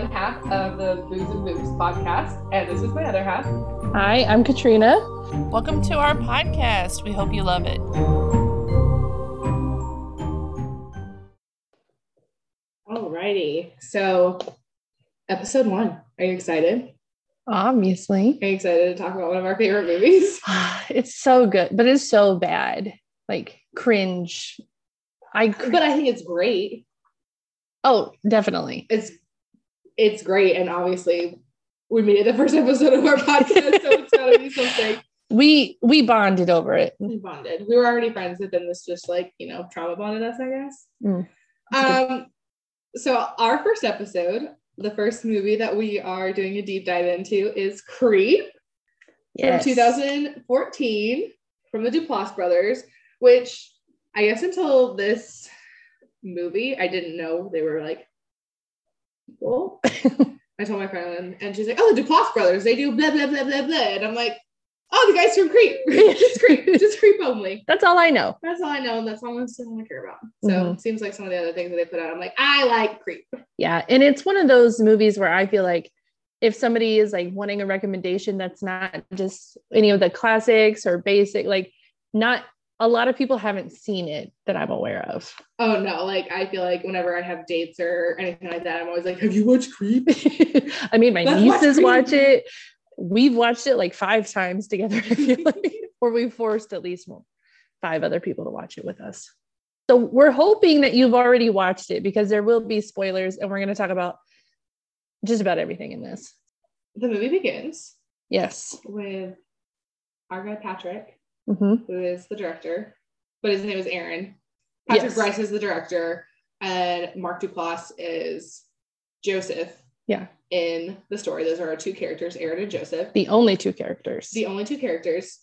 one half of the Boos and Boobs podcast, and this is my other half. Hi, I'm Katrina. Welcome to our podcast. We hope you love it. Alrighty, so episode one. Are you excited? Obviously. Are you excited to talk about one of our favorite movies? It's so good, but it's so bad. Like, cringe. But I think it's great. Oh, definitely. It's great, and obviously we made it the first episode of our podcast, so it's gotta be something. We bonded over it. We were already friends, but then this just trauma bonded us, I guess. So our first episode, the first movie that we are doing a deep dive into is Creep, from 2014 from the Duplass brothers, which I guess until this movie, I didn't know they were like people. I told my friend and she's like, oh, the Duplass brothers, they do blah, blah, blah, blah, blah. And I'm like, oh, the guys from Creep. just Creep only. That's all I know. That's all I know. That's all I want to care about. So It seems like some of the other things that they put out, I'm like, I like Creep. Yeah. And it's one of those movies where I feel like if somebody is like wanting a recommendation that's not just any of the classics or basic, like not a lot of people haven't seen it that I'm aware of. Oh no. Like I feel like whenever I have dates or anything like that, I'm always like, have you watched Creep? I mean, my nieces watch it. We've watched it like 5 times together, I feel like, or we forced at least 5 other people to watch it with us. So we're hoping that you've already watched it because there will be spoilers and we're going to talk about just about everything in this. The movie begins. Yes. With our guy, Patrick, who is the director, but his name is Aaron. Patrick Rice is the director and Mark Duplass is Joseph. Yeah. In the story, those are our 2 characters, Aaron and Joseph. The only two characters.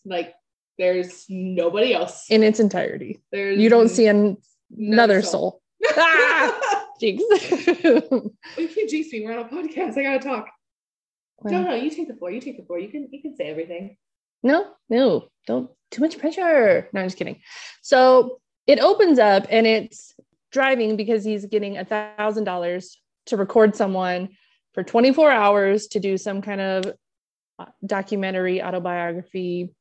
Like, there's nobody else in its entirety. You don't see another soul. Jinx. If you jinx me, we're on a podcast. I gotta talk. Well, no, you take the floor. You can say everything. No, don't. Too much pressure. No, I'm just kidding. So it opens up, and it's driving because he's getting $1,000 to record someone for 24 hours to do some kind of documentary, autobiography,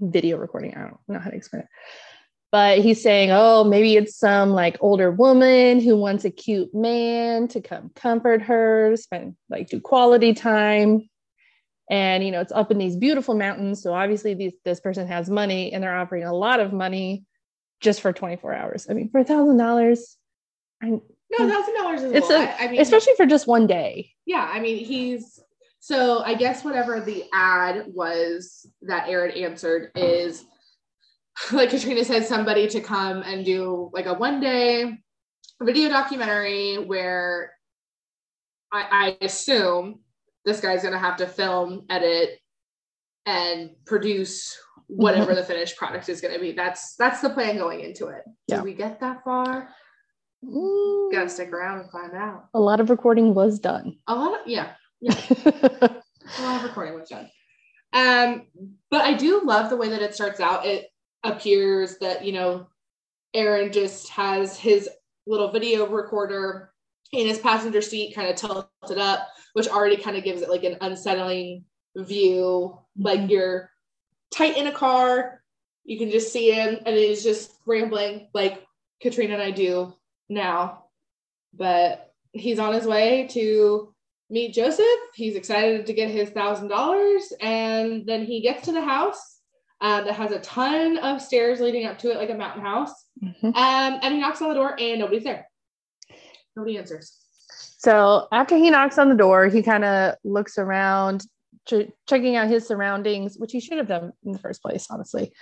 video recording. I don't know how to explain it. But he's saying, oh, maybe it's some like older woman who wants a cute man to come comfort her, spend like do quality time. And, it's up in these beautiful mountains. So obviously this person has money and they're offering a lot of money just for 24 hours. I mean, for $1,000, No, $1,000 is a lot. I mean, especially for just one day. Yeah, I mean, I guess whatever the ad was that Aaron answered is, like Katrina said, somebody to come and do like a one-day video documentary where I assume this guy's going to have to film, edit, and produce whatever the finished product is going to be. That's the plan going into it. Yeah. Did we get that far? Ooh. Gotta stick around and find out. A lot of recording was done. A lot of recording was done. But I do love the way that it starts out. It appears that Aaron just has his little video recorder in his passenger seat, kind of tilted up, which already kind of gives it like an unsettling view. Like you're tight in a car, you can just see him, and he's just rambling like Katrina and I do now, but he's on his way to meet Joseph. He's excited to get his $1,000, and then he gets to the house that has a ton of stairs leading up to it, like a mountain house. And he knocks on the door, and nobody's there. Nobody answers. So after he knocks on the door, he kind of looks around, checking out his surroundings, which he should have done in the first place, honestly.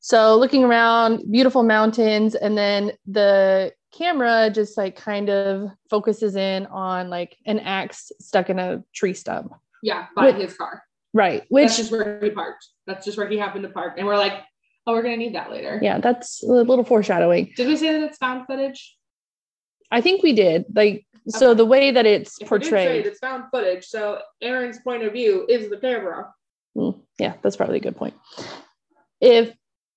So looking around, beautiful mountains, and then the camera just like kind of focuses in on like an axe stuck in a tree stump. Yeah, by his car. Right. That's just where he parked. That's just where he happened to park. And we're like, oh, we're going to need that later. Yeah, that's a little foreshadowing. Did we say that it's found footage? I think we did. Like, okay. So the way that it's portrayed. It's found footage. So Aaron's point of view is the camera. Yeah, that's probably a good point.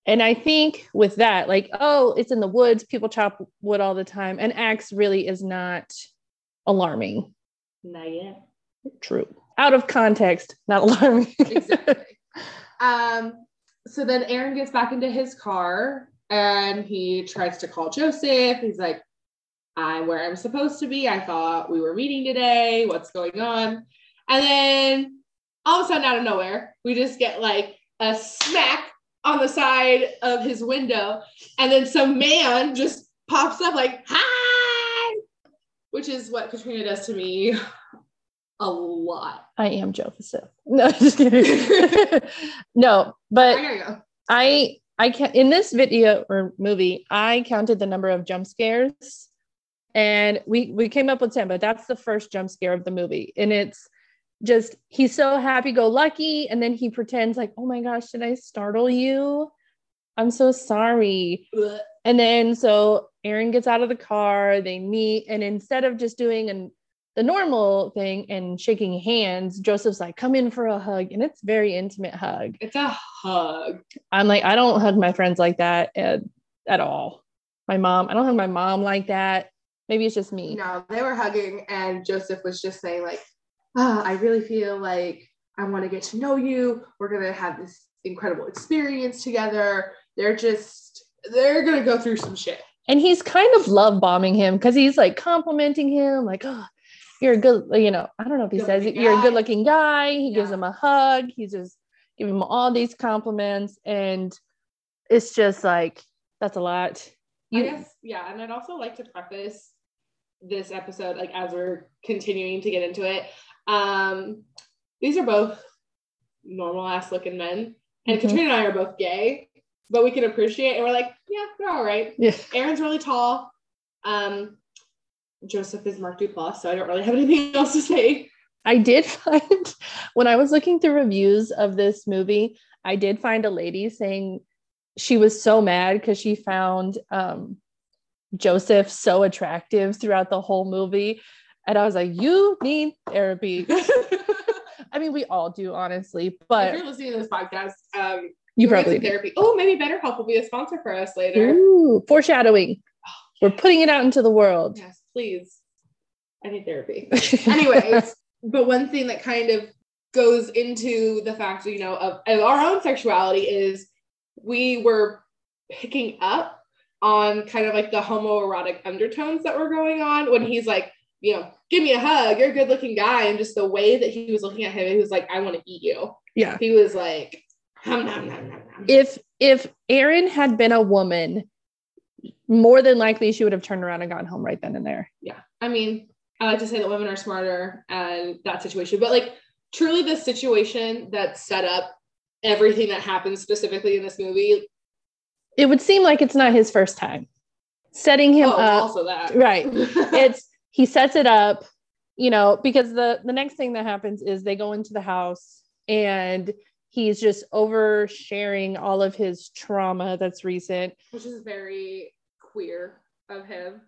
And I think with that, like, oh, it's in the woods. People chop wood all the time. An axe really is not alarming. Not yet. True. Out of context, not alarming. Exactly. So then Aaron gets back into his car and he tries to call Joseph. He's like, I'm where I'm supposed to be. I thought we were meeting today. What's going on? And then all of a sudden, out of nowhere, we just get like a smack on the side of his window. And then some man just pops up like, hi, which is what Katrina does to me a lot. I am Joseph. No, just kidding. No, but I can't, in this video or movie, I counted the number of jump scares and we came up with 10, but that's the first jump scare of the movie. And it's just, he's so happy-go-lucky. And then he pretends like, oh my gosh, did I startle you? I'm so sorry. Ugh. And then, so Aaron gets out of the car, they meet. And instead of just doing the normal thing and shaking hands, Joseph's like, come in for a hug. And it's a very intimate hug. It's a hug. I'm like, I don't hug my friends like that at all. I don't hug my mom like that. Maybe it's just me. No, they were hugging. And Joseph was just saying like, oh, I really feel like I want to get to know you. We're going to have this incredible experience together. They're going to go through some shit. And he's kind of love bombing him because he's like complimenting him. Like, oh, you're a good, I don't know if he says it. You're a good looking guy. He gives him a hug. He's just giving him all these compliments. And it's just like, that's a lot. I guess. And I'd also like to preface this episode, like as we're continuing to get into it. These are both normal ass looking men, and mm-hmm. Katrina and I are both gay, but we can appreciate, and we're like, yeah, they're all right. Yeah. Aaron's really tall. Joseph is Mark Duplass, so I don't really have anything else to say. I did find, when I was looking through reviews of this movie, I did find a lady saying she was so mad because she found Joseph so attractive throughout the whole movie. And I was like, you need therapy. I mean, we all do, honestly. But if you're listening to this podcast, you probably need therapy. Oh, maybe BetterHelp will be a sponsor for us later. Ooh, foreshadowing. Oh, yeah. We're putting it out into the world. Yes, please. I need therapy. Anyways, but one thing that kind of goes into the fact, of our own sexuality is we were picking up on kind of like the homoerotic undertones that were going on when he's like, give me a hug. You're a good looking guy. And just the way that he was looking at him, he was like, I want to eat you. Yeah. He was like, nom, nom, nom, nom, nom. If Aaron had been a woman, more than likely she would have turned around and gone home right then and there. Yeah. I mean, I like to say that women are smarter and that situation, but like truly the situation that set up everything that happens specifically in this movie. It would seem like it's not his first time setting him up. Also that. Right. He sets it up, because the next thing that happens is they go into the house and he's just oversharing all of his trauma that's recent. Which is very queer of him.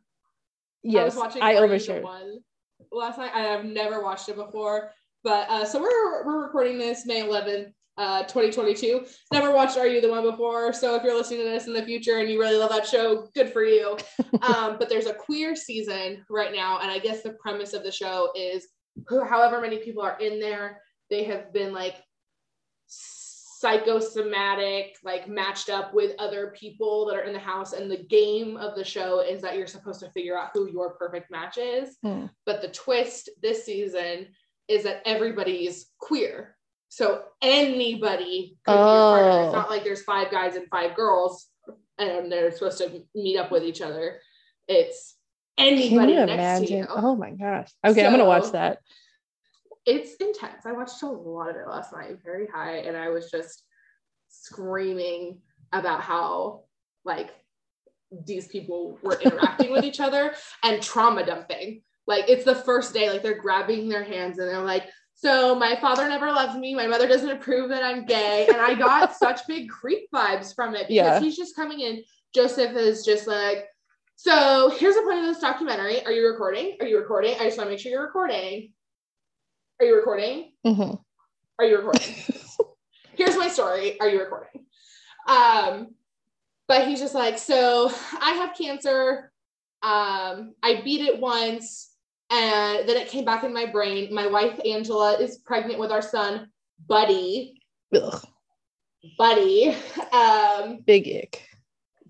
Yes, I was watching Are You the One last night. I have never watched it before. But so we're recording this May 11th, 2022. Never watched Are You the One before. So if you're listening to this in the future and you really love that show, good for you. But there's a queer season right now. And I guess the premise of the show is however many people are in there, they have been like psychosomatic, like matched up with other people that are in the house. And the game of the show is that you're supposed to figure out who your perfect match is. Mm. But the twist this season is that everybody's queer. So anybody could be your partner. It's not like there's 5 guys and 5 girls and they're supposed to meet up with each other. It's anybody next to you. Oh my gosh. Okay, so, I'm going to watch that. It's intense. I watched a lot of it last night, very high, and I was just screaming about how like these people were interacting with each other and trauma dumping. Like it's the first day, like they're grabbing their hands and they're like, so my father never loved me. My mother doesn't approve that I'm gay. And I got such big creep vibes from it because he's just coming in. Joseph is just like, so here's the point of this documentary. Are you recording? Are you recording? I just want to make sure you're recording. Are you recording? Mm-hmm. Are you recording? Here's my story. Are you recording? But he's just like, so I have cancer. I beat it once. And then it came back in my brain. My wife, Angela, is pregnant with our son, Buddy. Ugh. Buddy. Big ick.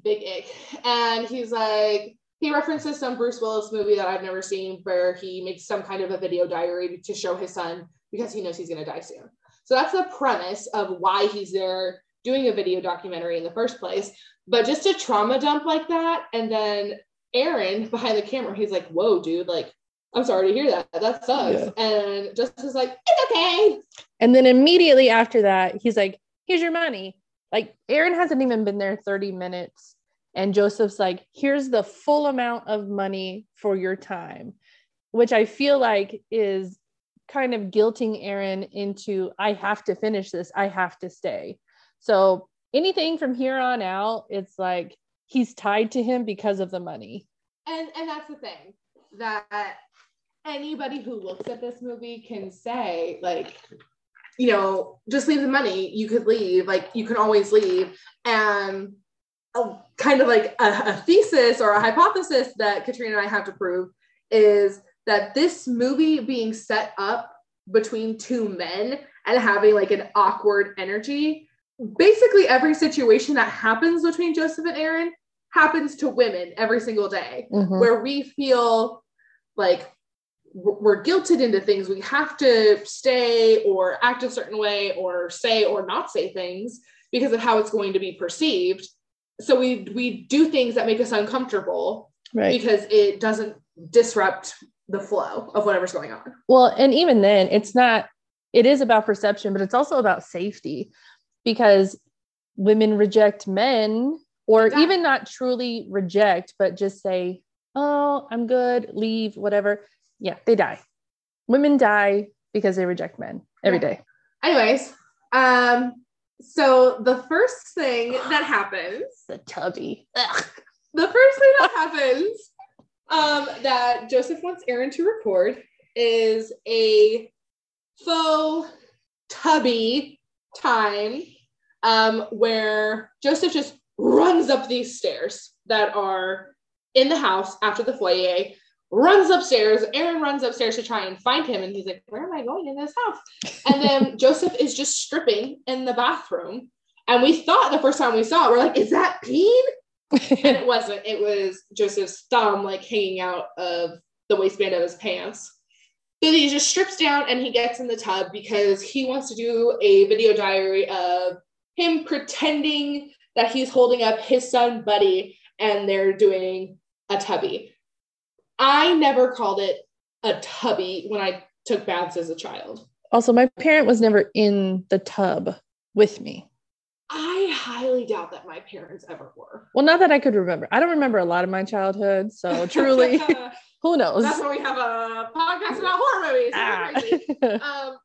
Big ick. And he's like, he references some Bruce Willis movie that I've never seen where he makes some kind of a video diary to show his son because he knows he's going to die soon. So that's the premise of why he's there doing a video documentary in the first place. But just a trauma dump like that. And then Aaron behind the camera, he's like, whoa, dude, like, I'm sorry to hear that. That sucks. Yeah. And Justin's like, it's okay. And then immediately after that, he's like, here's your money. Like, Aaron hasn't even been there 30 minutes. And Joseph's like, here's the full amount of money for your time, which I feel like is kind of guilting Aaron into, I have to finish this. I have to stay. So anything from here on out, it's like he's tied to him because of the money. And that's the thing that anybody who looks at this movie can say, like, you know, just leave the money. You could leave, like, you can always leave. And kind of like a thesis or a hypothesis that Katrina and I have to prove is that this movie being set up between two men and having like an awkward energy, basically every situation that happens between Joseph and Aaron happens to women every single day, mm-hmm. where we feel like we're guilted into things. We have to stay or act a certain way or say or not say things because of how it's going to be perceived. So we do things that make us uncomfortable, right? Because it doesn't disrupt the flow of whatever's going on. Well, and even then it is about perception, but it's also about safety because women reject men or exactly. even not truly reject, but just say, oh, I'm good, leave, whatever. Yeah, they die. Women die because they reject men every day. Anyways, so the first thing that happens... The tubby. Ugh. The first thing that happens that Joseph wants Aaron to record is a faux tubby time where Joseph just runs up these stairs that are in the house after the foyer, runs upstairs. Aaron runs upstairs to try and find him. And he's like, where am I going in this house? And then Joseph is just stripping in the bathroom. And we thought the first time we saw it, we're like, is that peen? And it wasn't. It was Joseph's thumb, like, hanging out of the waistband of his pants. So he just strips down and he gets in the tub because he wants to do a video diary of him pretending that he's holding up his son, Buddy, and they're doing a tubby. I never called it a tubby when I took baths as a child. Also, my parent was never in the tub with me. I highly doubt that my parents ever were. Well, not that I could remember. I don't remember a lot of my childhood, so truly, who knows? That's why we have a podcast about horror movies.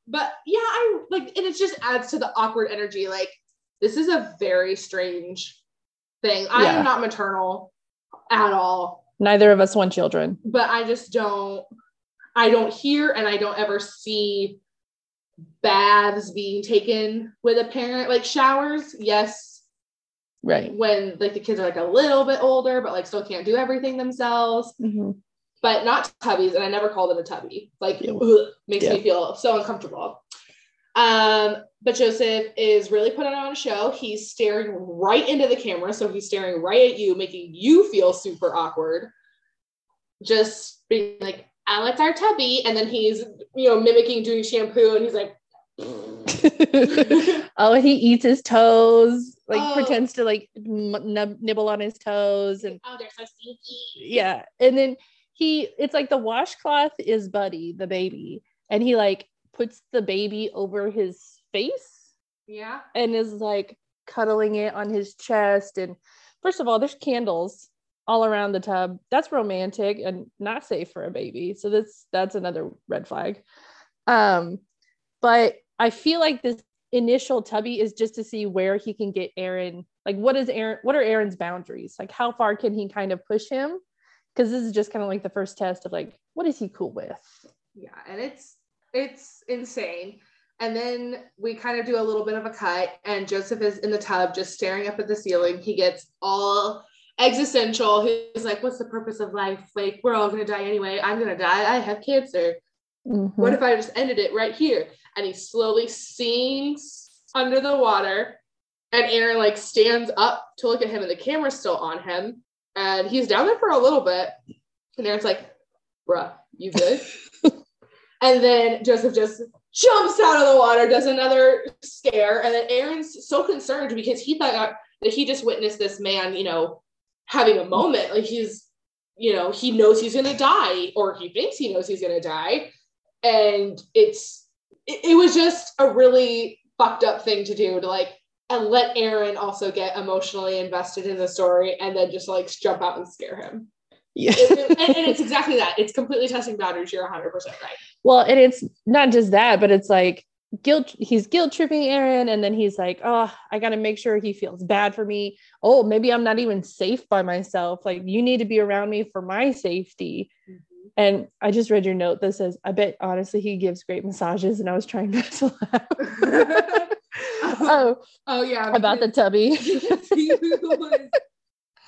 But yeah, I like, and it just adds to the awkward energy. Like, this is a very strange thing. I am not maternal at all. Neither of us want children. But I just don't hear and I don't ever see baths being taken with a parent. Like, showers, yes. Right. When, like, the kids are, like, a little bit older, but, like, still can't do everything themselves. Mm-hmm. But not tubbies, and I never called it a tubby. Like, makes me feel so uncomfortable. But Joseph is really putting on a show. He's staring right into the camera. So he's staring right at you, making you feel super awkward. Just being like, oh, it's our tubby. And then he's, you know, mimicking doing shampoo. And he's like, oh, he eats his toes, like pretends to like nibble on his toes. And oh, they're so stinky. Yeah. And then it's like the washcloth is Buddy, the baby. And he like puts the baby over his face, yeah, and is like cuddling it on his chest. And first of all, there's candles all around the tub. That's romantic and not safe for a baby, so that's another red flag. But I feel like this initial tubby is just to see where he can get Aaron, like what are Aaron's boundaries, like how far can he kind of push him, because this is just kind of like the first test of like what is he cool with. Yeah, and it's insane. And then we kind of do a little bit of a cut and Joseph is in the tub just staring up at the ceiling. He gets all existential, who's like, what's the purpose of life? Like, we're all gonna die anyway. I'm gonna die. I have cancer. Mm-hmm. What if I just ended it right here? And he slowly sinks under the water, and Aaron like stands up to look at him, and the camera's still on him, and he's down there for a little bit, and Aaron's like, bruh, you good? And then Joseph just jumps out of the water, does another scare, and then Aaron's so concerned because he thought that he just witnessed this man, you know, having a moment. Like, he's, you know, he knows he's gonna die, or he thinks he knows he's gonna die. And it was just a really fucked up thing to do, to like, and let Aaron also get emotionally invested in the story and then just like jump out and scare him. Yeah. And it's exactly that. It's completely testing boundaries. You're 100% right. Well, and it's not just that, but it's like guilt. He's guilt tripping Aaron. And then he's like, oh, I got to make sure he feels bad for me. Oh, maybe I'm not even safe by myself. Like, you need to be around me for my safety. Mm-hmm. And I just read your note that says, I bet honestly he gives great massages, and I was trying not to laugh. oh yeah, about the tubby. He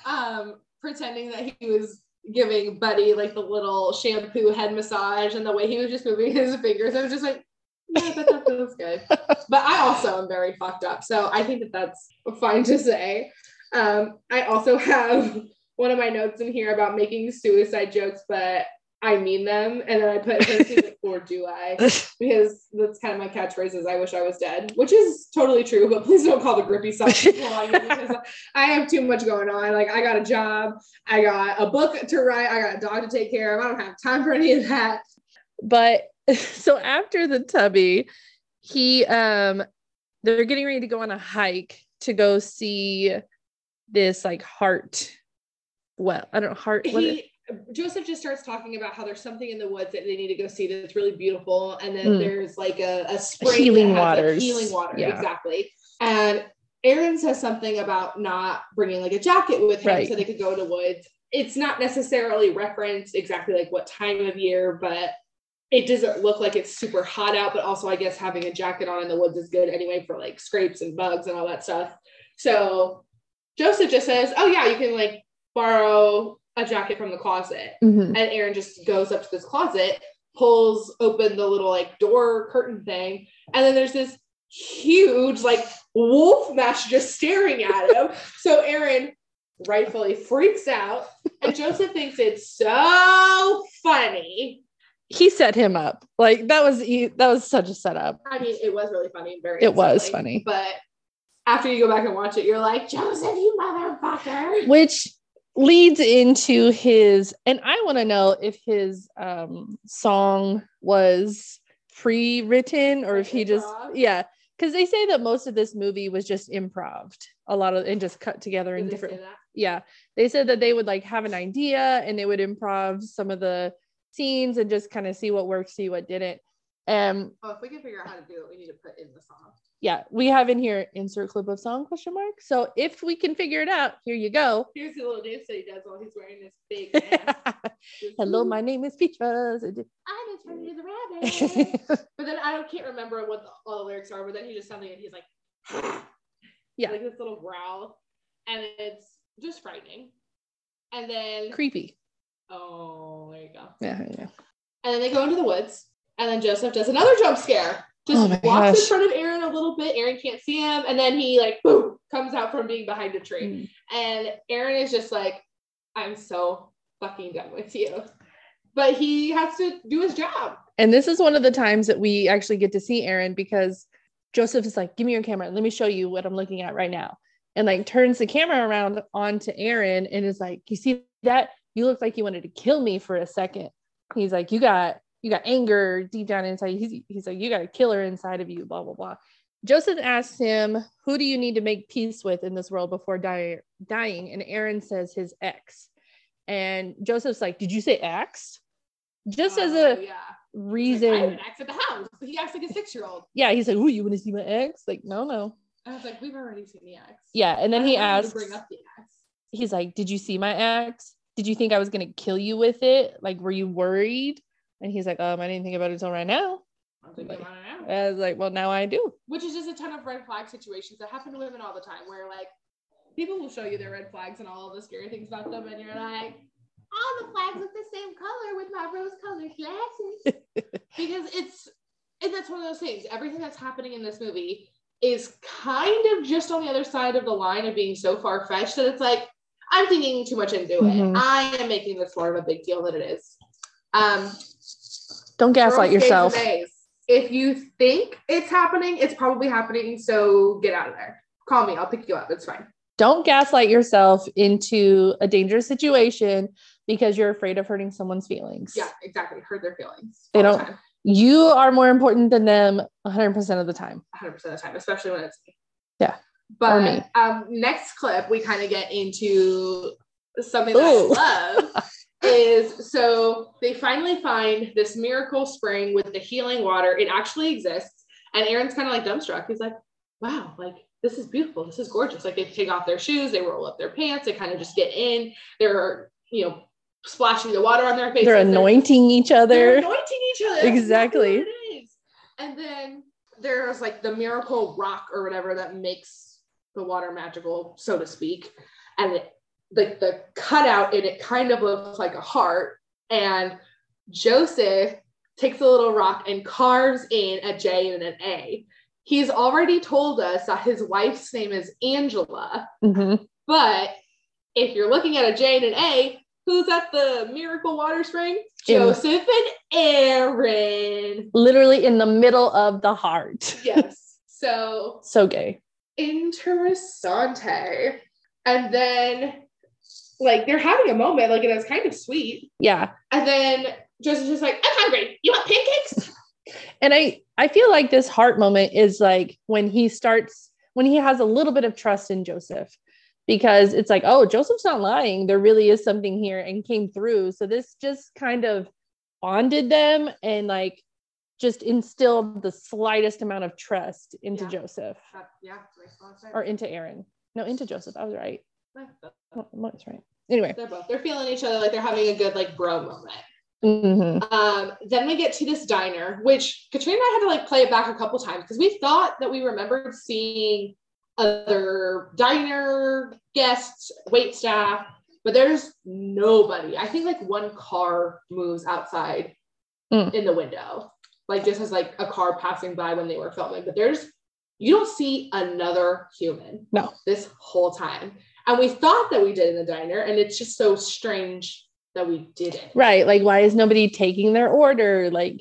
was pretending that he was giving Buddy like the little shampoo head massage, and the way he was just moving his fingers, I was just like, yeah, I bet that feels good. But I also am very fucked up, so I think that that's fine to say. I also have one of my notes in here about making suicide jokes, but I mean them. And then I put, or do I? Because that's kind of my catchphrase, is I wish I was dead, which is totally true, but please don't call the grippy stuff because I have too much going on. Like, I got a job, I got a book to write, I got a dog to take care of. I don't have time for any of that. But so after the tubby, he, they're getting ready to go on a hike to go see this like heart. Well, I don't know, heart. Joseph just starts talking about how there's something in the woods that they need to go see that's really beautiful, and then there's like a spring, healing water, yeah. Exactly. And Aaron says something about not bringing like a jacket with him, right, so they could go to woods. It's not necessarily referenced exactly like what time of year, but it doesn't look like it's super hot out. But also, I guess having a jacket on in the woods is good anyway for like scrapes and bugs and all that stuff. So Joseph just says, "Oh yeah, you can like borrow a jacket from the closet." Mm-hmm. And Aaron just goes up to this closet, pulls open the little like door curtain thing, and then there's this huge like wolf mask just staring at him. So Aaron rightfully freaks out, and Joseph thinks it's so funny. He set him up. Like, that was such a setup. I mean, it was really funny and very it exciting, was funny. But after you go back and watch it, you're like, Joseph, you motherfucker. Which leads into his, and I want to know if his song was pre-written or if he just, yeah, because they say that most of this movie was just improv'd, a lot of, and just cut together in different, yeah, they said that they would like have an idea and they would improv some of the scenes and just kind of see what worked, see what didn't. If we can figure out how to do it, we need to put in the song. Yeah, we have in here, insert clip of song, ? So if we can figure it out, here you go. Here's the little dance that he does while he's wearing this big mask. Hello, my name is Peachfuzz. I'm Attorney the Rabbit. But then I can't remember what all the lyrics are, but then he just something and he's like, yeah, like this little growl. And it's just frightening. And then creepy. Oh, there you go. Yeah. And then they go into the woods. And then Joseph does another jump scare. Just walks in front of Aaron a little bit. Aaron can't see him. And then he like, boom, comes out from being behind a tree. Mm. And Aaron is just like, I'm so fucking done with you. But he has to do his job. And this is one of the times that we actually get to see Aaron, because Joseph is like, give me your camera. Let me show you what I'm looking at right now. And like turns the camera around onto Aaron and is like, you see that? You look like you wanted to kill me for a second. He's like, you got anger deep down inside. He's like, you got a killer inside of you, blah, blah, blah. Joseph asks him, who do you need to make peace with in this world before dying? And Aaron says his ex. And Joseph's like, did you say ex? Just as a reason. Like, I have an ex at the house. He acts like a 6-year-old. Yeah, he's like, ooh, you want to see my ex? Like, no. I was like, we've already seen the ex. Yeah, and then he asks, bring up the ex. He's like, did you see my ex? Did you think I was going to kill you with it? Like, were you worried? And he's like, I didn't think about it until right now. I was like, well, now I do. Which is just a ton of red flag situations that happen to women all the time, where like people will show you their red flags and all the scary things about them, and you're like, all the flags look the same color with my rose-colored glasses. Because it's, and that's one of those things, everything that's happening in this movie is kind of just on the other side of the line of being so far-fetched that it's like, I'm thinking too much into it. Mm-hmm. I am making this more of a big deal than it is. Don't gaslight yourself. If you think it's happening, it's probably happening, so get out of there. Call me. I'll pick you up. It's fine. Don't gaslight yourself into a dangerous situation because you're afraid of hurting someone's feelings. Yeah, exactly. Hurt their feelings. They don't. You are more important than them 100% of the time. 100% of the time, especially when it's me. Yeah. But me. Next clip, we kind of get into something that I love. Is so they finally find this miracle spring with the healing water. It actually exists. And Aaron's kind of like dumbstruck. He's like, wow, like this is beautiful. This is gorgeous. Like they take off their shoes, they roll up their pants, they kind of just get in. They're, you know, splashing the water on their faces. They're anointing each other. They're anointing each other. Exactly. That's what it is. And then there's like the miracle rock or whatever that makes the water magical, so to speak. And it, like the cutout, and it kind of looks like a heart, and Joseph takes a little rock and carves in a J and an A. He's already told us that his wife's name is Angela, mm-hmm. but if you're looking at a J and an A, who's at the miracle water spring? Joseph and Aaron. Literally in the middle of the heart. Yes. So gay. Interessante. And then like they're having a moment, like, and it's kind of sweet. Yeah. And then Joseph's just like, I'm hungry. You want pancakes? And I feel like this heart moment is like when he has a little bit of trust in Joseph, because it's like, oh, Joseph's not lying. There really is something here, and came through. So this just kind of bonded them and like just instilled the slightest amount of trust into Joseph. Or into Aaron. No, into Joseph. I was right. That's right. Anyway, they're feeling each other, like they're having a good like bro moment. Mm-hmm. Then we get to this diner, which Katrina and I had to like play it back a couple times because we thought that we remembered seeing other diner guests, wait staff, but there's nobody. I think like one car moves outside in the window, like just as like a car passing by when they were filming, but you don't see another human. No. This whole time. And we thought that we did in the diner, and it's just so strange that we didn't. Right. Like, why is nobody taking their order? Like,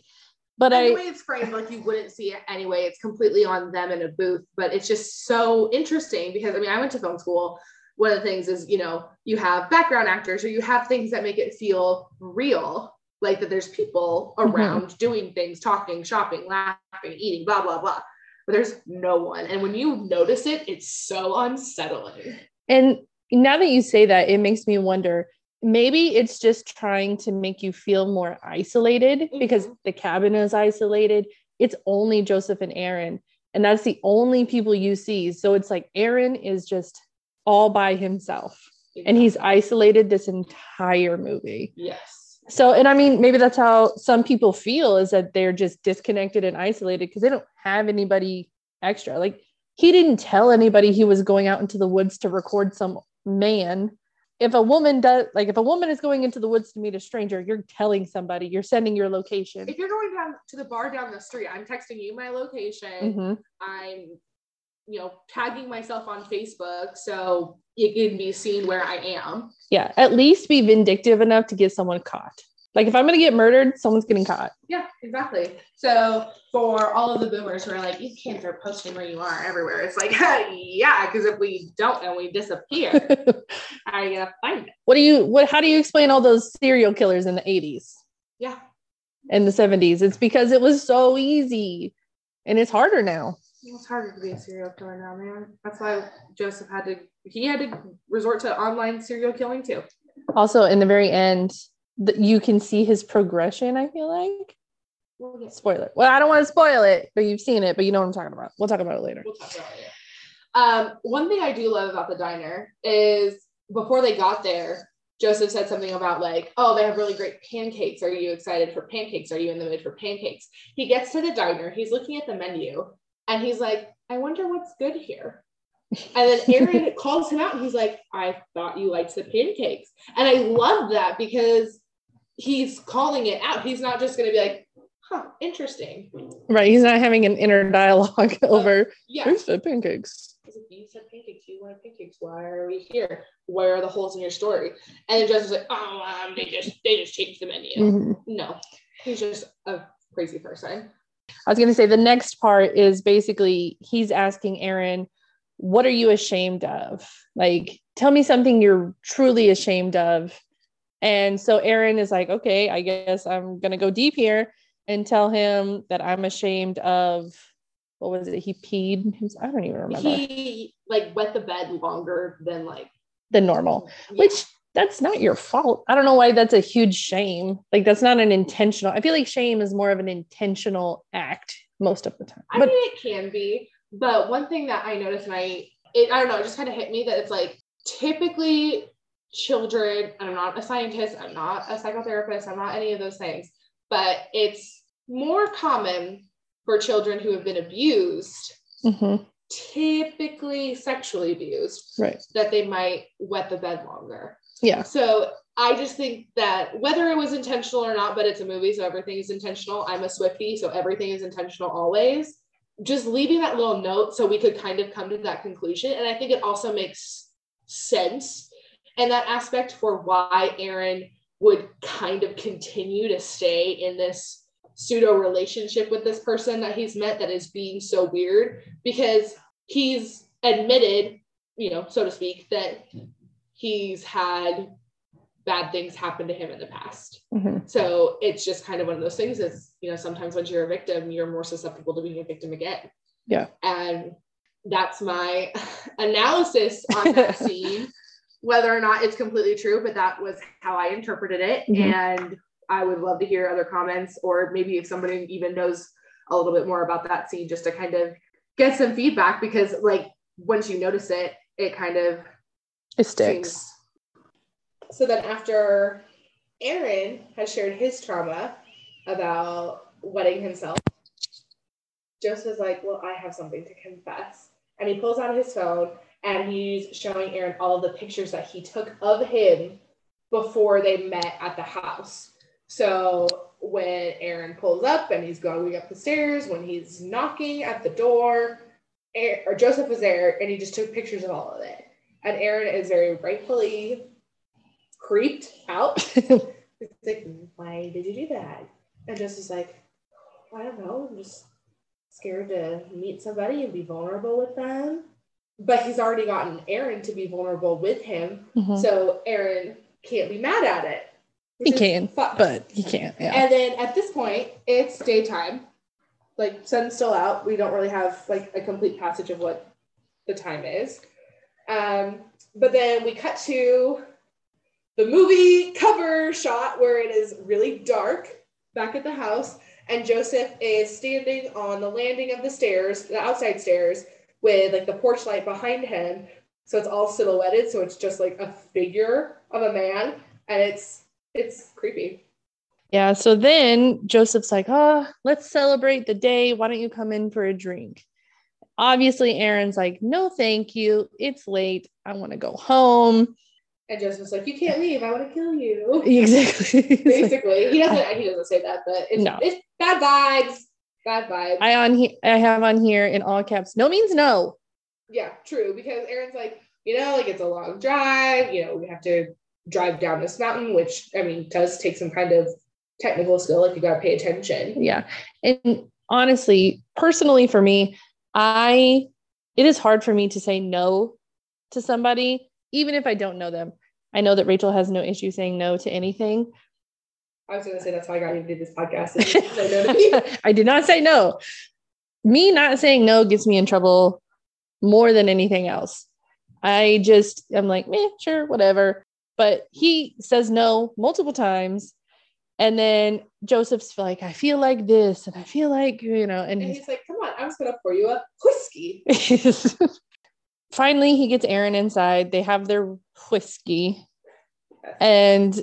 but anyway, it's framed like you wouldn't see it anyway. It's completely on them in a booth, but it's just so interesting because, I mean, I went to film school. One of the things is, you know, you have background actors or you have things that make it feel real, like that there's people around mm-hmm. doing things, talking, shopping, laughing, eating, blah, blah, blah. But there's no one. And when you notice it, it's so unsettling. And now that you say that, it makes me wonder, maybe it's just trying to make you feel more isolated mm-hmm. because the cabin is isolated. It's only Joseph and Aaron. And that's the only people you see. So it's like Aaron is just all by himself exactly. and he's isolated this entire movie. Yes. So, and I mean, maybe that's how some people feel, is that they're just disconnected and isolated because they don't have anybody extra. Like, he didn't tell anybody he was going out into the woods to record some man. If a woman is going into the woods to meet a stranger, you're telling somebody, you're sending your location. If you're going down to the bar down the street, I'm texting you my location. Mm-hmm. I'm, you know, tagging myself on Facebook so it can be seen where I am. Yeah. At least be vindictive enough to get someone caught. Like, if I'm going to get murdered, someone's getting caught. Yeah, exactly. So for all of the boomers who are like, you can't start posting where you are everywhere. It's like, yeah, because if we don't and we disappear, how are you going to find it? How do you explain all those serial killers in the 80s? Yeah. And the 70s? It's because it was so easy, and it's harder now. It's harder to be a serial killer now, man. That's why Joseph had to resort to online serial killing too. Also, in the very end, you can see his progression, I feel like. Okay. Spoiler. Well, I don't want to spoil it, but you've seen it, but you know what I'm talking about. We'll talk about it later. One thing I do love about the diner is before they got there, Joseph said something about like, oh, they have really great pancakes. Are you excited for pancakes? Are you in the mood for pancakes? He gets to the diner. He's looking at the menu and he's like, I wonder what's good here. And then Aaron calls him out and he's like, I thought you liked the pancakes. And I love that because he's calling it out. He's not just going to be like, huh, interesting. Right. He's not having an inner dialogue over, who said pancakes? You said pancakes. You wanted pancakes. Why are we here? Where are the holes in your story? And then Joseph's like, oh, they just changed the menu. Mm-hmm. No, he's just a crazy person. I was going to say the next part is basically he's asking Aaron, what are you ashamed of? Like, tell me something you're truly ashamed of. And so Aaron is like, okay, I guess I'm going to go deep here and tell him that I'm ashamed of, what was it? He peed. I don't even remember. He like wet the bed longer than like than normal, which that's not your fault. I don't know why that's a huge shame. Like that's not an intentional. I feel like shame is more of an intentional act most of the time. But, I mean, it can be. But one thing that I noticed, and I don't know, it just kind of hit me that it's like typically children, and I'm not a scientist, I'm not a psychotherapist, I'm not any of those things, but it's more common for children who have been abused, mm-hmm. typically sexually abused, right, that they might wet the bed longer. Yeah. So I just think that whether it was intentional or not, but it's a movie, so everything is intentional. I'm a Swiftie, so everything is intentional always. Just leaving that little note so we could kind of come to that conclusion. And I think it also makes sense in that aspect for why Aaron would kind of continue to stay in this pseudo relationship with this person that he's met that is being so weird, because he's admitted, you know, so to speak, that he's had bad things happen to him in the past. Mm-hmm. So it's just kind of one of those things is, you know, sometimes once you're a victim, you're more susceptible to being a victim again. Yeah. And that's my analysis on that scene, whether or not it's completely true, but that was how I interpreted it. Mm-hmm. And I would love to hear other comments, or maybe if somebody even knows a little bit more about that scene, just to kind of get some feedback, because like, once you notice it, it kind of it sticks. So then after Aaron had shared his trauma about wetting himself, Joseph's like, well, I have something to confess. And he pulls out his phone and he's showing Aaron all of the pictures that he took of him before they met at the house. So when Aaron pulls up and he's going up the stairs, when he's knocking at the door, or Joseph was there and he just took pictures of all of it. And Aaron is very rightfully creeped out. It's like, why did you do that? And Joseph's like, I don't know, I'm just scared to meet somebody and be vulnerable with them. But he's already gotten Aaron to be vulnerable with him, mm-hmm. so Aaron can't be mad at it. He can, but he can't. Yeah. And then at this point, it's daytime. Like, sun's still out. We don't really have like a complete passage of what the time is. But then we cut to the movie cover shot where it is really dark back at the house, and Joseph is standing on the landing of the stairs, the outside stairs, with like the porch light behind him. So it's all silhouetted. So it's just like a figure of a man, and it's creepy. Yeah. So then Joseph's like, oh, let's celebrate the day. Why don't you come in for a drink? Obviously, Aaron's like, no, thank you. It's late. I want to go home. And Joseph's like, you can't leave. I want to kill you. Exactly. Basically. Like, he doesn't say that, but it's bad vibes. Bad vibes. I have on here in all caps, no means no. Yeah, true. Because Aaron's like, you know, like it's a long drive. You know, we have to drive down this mountain, which I mean, does take some kind of technical skill. Like you got to pay attention. Yeah. And honestly, personally for me, it is hard for me to say no to somebody, even if I don't know them. I know that Rachel has no issue saying no to anything. I was going to say that's how I got you to do this podcast. I did not say no. Me not saying no gets me in trouble more than anything else. I'm like, sure, whatever. But he says no multiple times. And then Joseph's like, I feel like this. And I feel like, you know. And he's like, come on, I'm just going to pour you a whiskey. Finally, he gets Aaron inside. They have their whiskey and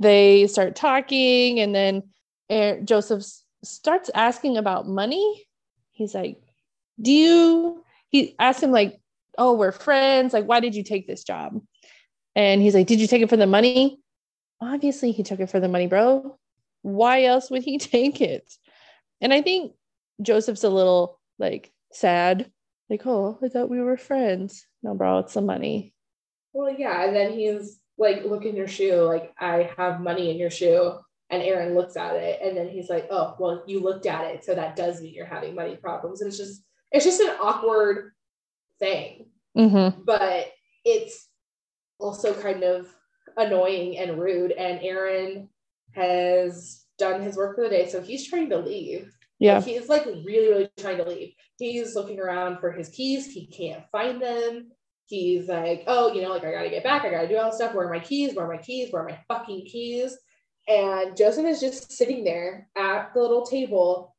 they start talking. And then Joseph starts asking about money. He's like, he asked him like, oh, we're friends. Like, why did you take this job? And he's like, did you take it for the money? Obviously he took it for the money, bro. Why else would he take it? And I think Joseph's a little like sad. Like, oh, I thought we were friends. No, bro, it's the money. Well, yeah. And then he's like, look in your shoe. Like, I have money in your shoe. And Aaron looks at it. And then he's like, oh, well, you looked at it. So that does mean you're having money problems. And it's just an awkward thing. Mm-hmm. But it's also kind of annoying and rude. And Aaron has done his work for the day. So he's trying to leave. Yeah. Like, he's like really, really trying to leave. He's looking around for his keys. He can't find them. He's like, oh, you know, like, I got to get back. I got to do all this stuff. Where are my keys? Where are my keys? Where are my fucking keys? And Joseph is just sitting there at the little table.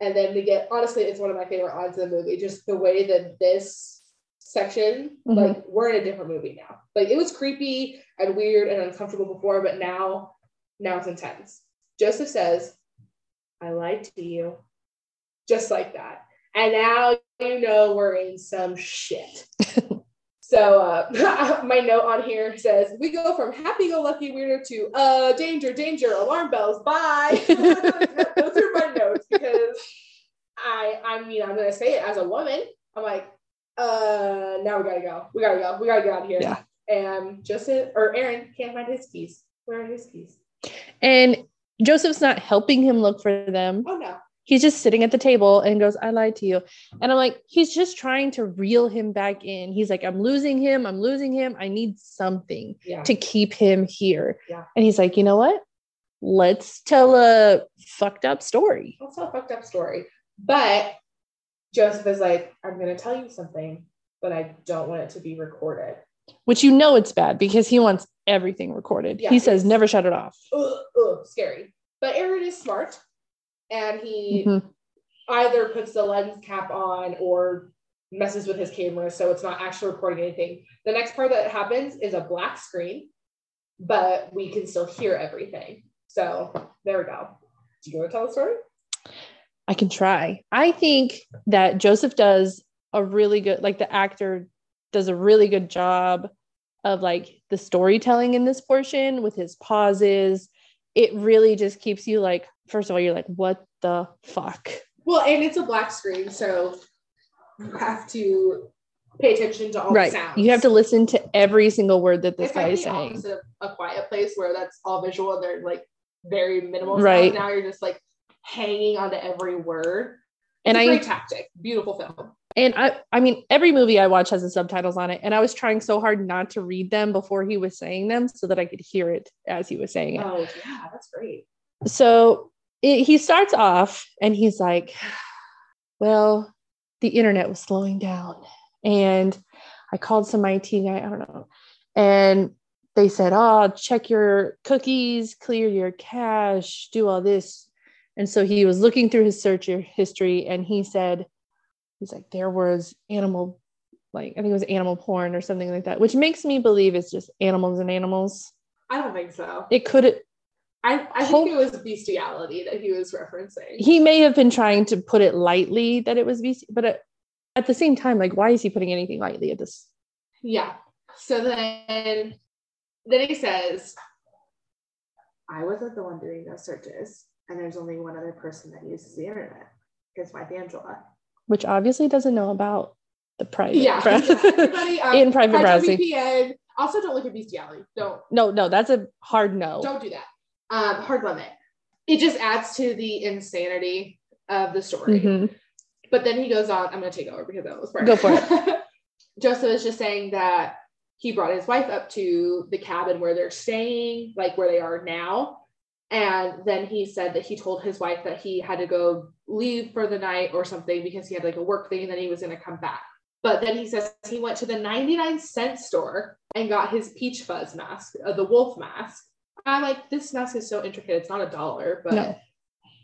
And then we get, honestly, it's one of my favorite odds of the movie. Just the way that this section, mm-hmm. like, we're in a different movie now. Like, it was creepy and weird and uncomfortable before, but now it's intense. Joseph says, I lied to you. Just like that. And now you know we're in some shit. So my note on here says, we go from happy-go-lucky weirder to danger, danger, alarm bells, bye. Those are my notes because I mean, I'm going to say it as a woman. I'm like, now we got to go. We got to go. We got to get out of here. Yeah. And Aaron can't find his keys. Where are his keys? And Joseph's not helping him look for them. Oh, no. He's just sitting at the table and goes, I lied to you. And I'm like, he's just trying to reel him back in. He's like, I'm losing him. I need something to keep him here. Yeah. And he's like, you know what? Let's tell a fucked up story. But Joseph is like, I'm going to tell you something, but I don't want it to be recorded. Which, you know, it's bad because he wants everything recorded. Yeah, he says, never shut it off. Ugh, scary. But Aaron is smart. And he either puts the lens cap on or messes with his camera. So it's not actually recording anything. The next part that happens is a black screen, but we can still hear everything. So there we go. Do you want to tell the story? I can try. I think that Joseph does a really good, like, the actor does a really good job of like the storytelling in this portion with his pauses. It really just keeps you like, first of all, you're like, what the fuck? Well, and it's a black screen, so you have to pay attention to all the sounds. You have to listen to every single word that this guy is saying. It's a quiet place where that's all visual and they're like very minimal sounds. Right. Now you're just like hanging onto every word. It's a great tactic. Beautiful film. And I mean, every movie I watch has the subtitles on it. And I was trying so hard not to read them before he was saying them so that I could hear it as he was saying it. Oh, yeah, that's great. So he starts off and he's like, well, the internet was slowing down. And I called some IT guy, I don't know. And they said, oh, check your cookies, clear your cache, do all this. And so he was looking through his search history and he said, he's like, there was animal, like, I think it was animal porn or something like that, which makes me believe it's just animals and animals. I don't think so. It could. I think it was bestiality that he was referencing. He may have been trying to put it lightly that it was bestiality, but at the same time, like, why is he putting anything lightly at this? Yeah. So then he says, I wasn't the one doing those searches. And there's only one other person that uses the internet. His wife, Angela. Which obviously doesn't know about the private. Yeah, everybody, in private browsing. VPN. Also, don't look at bestiality. Don't. No, that's a hard no. Don't do that. Hard limit. It just adds to the insanity of the story. Mm-hmm. But then he goes on. I'm going to take over because that was part. Go for it. Joseph is just saying that he brought his wife up to the cabin where they're staying, like where they are now. And then he said that he told his wife that he had to go leave for the night or something because he had like a work thing and then he was going to come back. But then he says he went to the 99-cent store and got his Peachfuzz mask, the wolf mask. I'm like, this mask is so intricate. It's not $1, but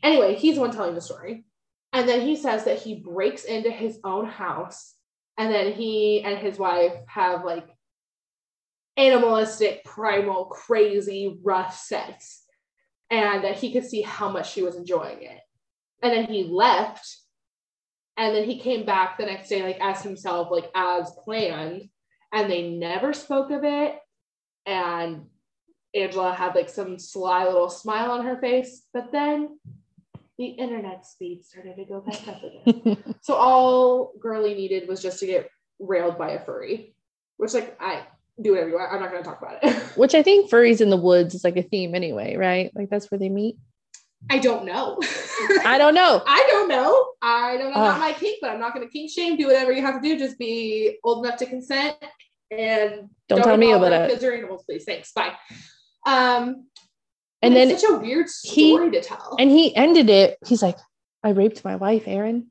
Anyway, he's the one telling the story. And then he says that he breaks into his own house and then he and his wife have like animalistic, primal, crazy, rough sex. And that he could see how much she was enjoying it. And then he left And then he came back the next day, like, as himself, like, as planned. And they never spoke of it. And Angela had, like, some sly little smile on her face. But then the internet speed started to go back up again. So all Girly needed was just to get railed by a furry. Which, like, I do whatever you want. I'm not going to talk about it. Which I think furries in the woods is, like, a theme anyway, right? Like, that's where they meet. I don't know. I don't know about my kink, but I'm not going to kink shame. Do whatever you have to do. Just be old enough to consent and don't tell me about it. Kids are animals, please. Thanks. Bye. And then it's such a weird story to tell. And he ended it. He's like, I raped my wife, Aaron.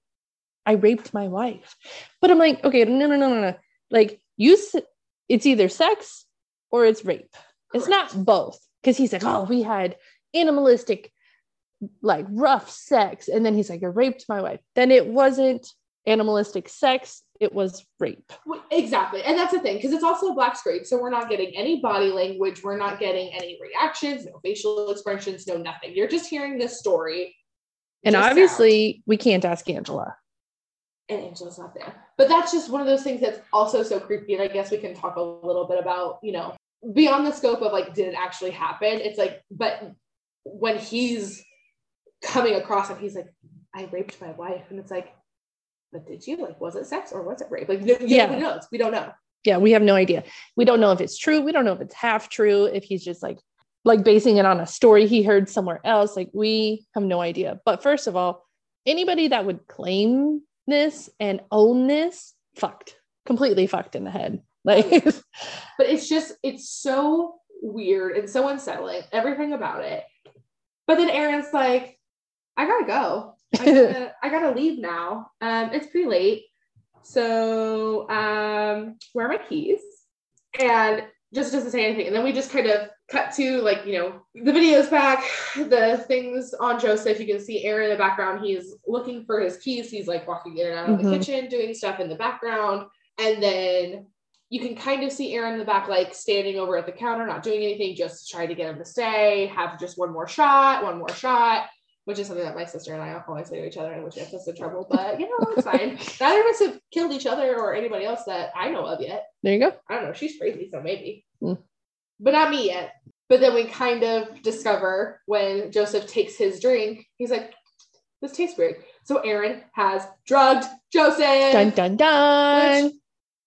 I raped my wife. But I'm like, okay, no. Like, it's either sex or it's rape. Correct. It's not both. Because he's like, oh, we had animalistic, like, rough sex, and then he's like, I raped my wife. Then it wasn't animalistic sex, it was rape. Exactly. And that's the thing, because it's also a black screen, so we're not getting any body language, we're not getting any reactions, no facial expressions, no nothing. You're just hearing this story, and obviously we can't ask Angela, and Angela's not there. But that's just one of those things that's also so creepy. And I guess we can talk a little bit about, you know, beyond the scope of, like, did it actually happen? It's like, but when he's coming across and he's like, I raped my wife, and it's like, but did you, like, was it sex or was it rape? Like, nobody knows. We don't know. Yeah, we have no idea. We don't know if it's true. We don't know if it's half true, if he's just like basing it on a story he heard somewhere else. Like, we have no idea. But first of all, anybody that would claim this and own this, completely fucked in the head. Like, but it's so weird and so unsettling, everything about it. But then Aaron's like, I gotta go. I gotta leave now. It's pretty late. So where are my keys? And just doesn't say anything. And then we just kind of cut to, like, you know, the video's back, the things on Joseph. You can see Aaron in the background. He's looking for his keys. He's, like, walking in and out of the kitchen, doing stuff in the background. And then you can kind of see Aaron in the back, like, standing over at the counter, not doing anything, just trying to get him to stay, have just one more shot. Which is something that my sister and I always say to each other, and which gets us in trouble. But, you know, it's fine. Neither of us have killed each other or anybody else that I know of yet. There you go. I don't know. She's crazy, so maybe. Mm. But not me yet. But then we kind of discover when Joseph takes his drink, he's like, this tastes weird. So Aaron has drugged Joseph. Dun, dun, dun. Which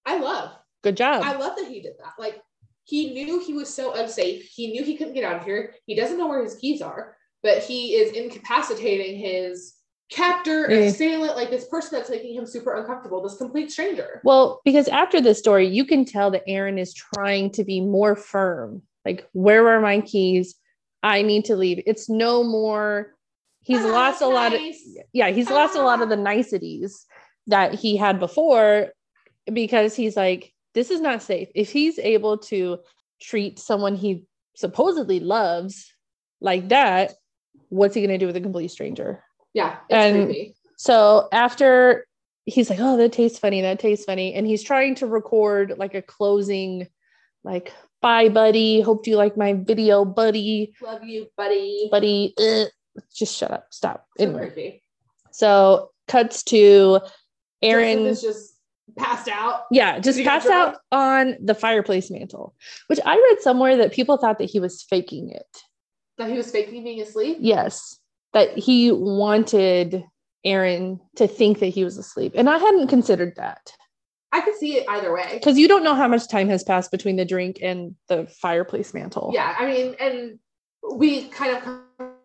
I love. Good job. I love that he did that. Like, he knew he was so unsafe. He knew he couldn't get out of here. He doesn't know where his keys are. But he is incapacitating his captor, assailant, like, this person that's making him super uncomfortable, this complete stranger. Well, because after this story, you can tell that Aaron is trying to be more firm. Like, where are my keys? I need to leave. It's no more. He's lost a lot of. Yeah, he's lost a lot of the niceties that he had before, because he's like, this is not safe. If he's able to treat someone he supposedly loves like that, what's he going to do with a complete stranger? Yeah. Creepy. So after he's like, oh, that tastes funny. And he's trying to record, like, a closing, like, bye, buddy. Hope you like my video, buddy. Love you, buddy. Buddy. Ugh. Just shut up. Stop. Anyway. Creepy. So cuts to Aaron. Joseph is just passed out. Yeah. Just passed out on the fireplace mantle, which I read somewhere that people thought that he was faking it. That he was faking being asleep? Yes. That he wanted Aaron to think that he was asleep. And I hadn't considered that. I could see it either way. Because you don't know how much time has passed between the drink and the fireplace mantle. Yeah. I mean, and we kind of come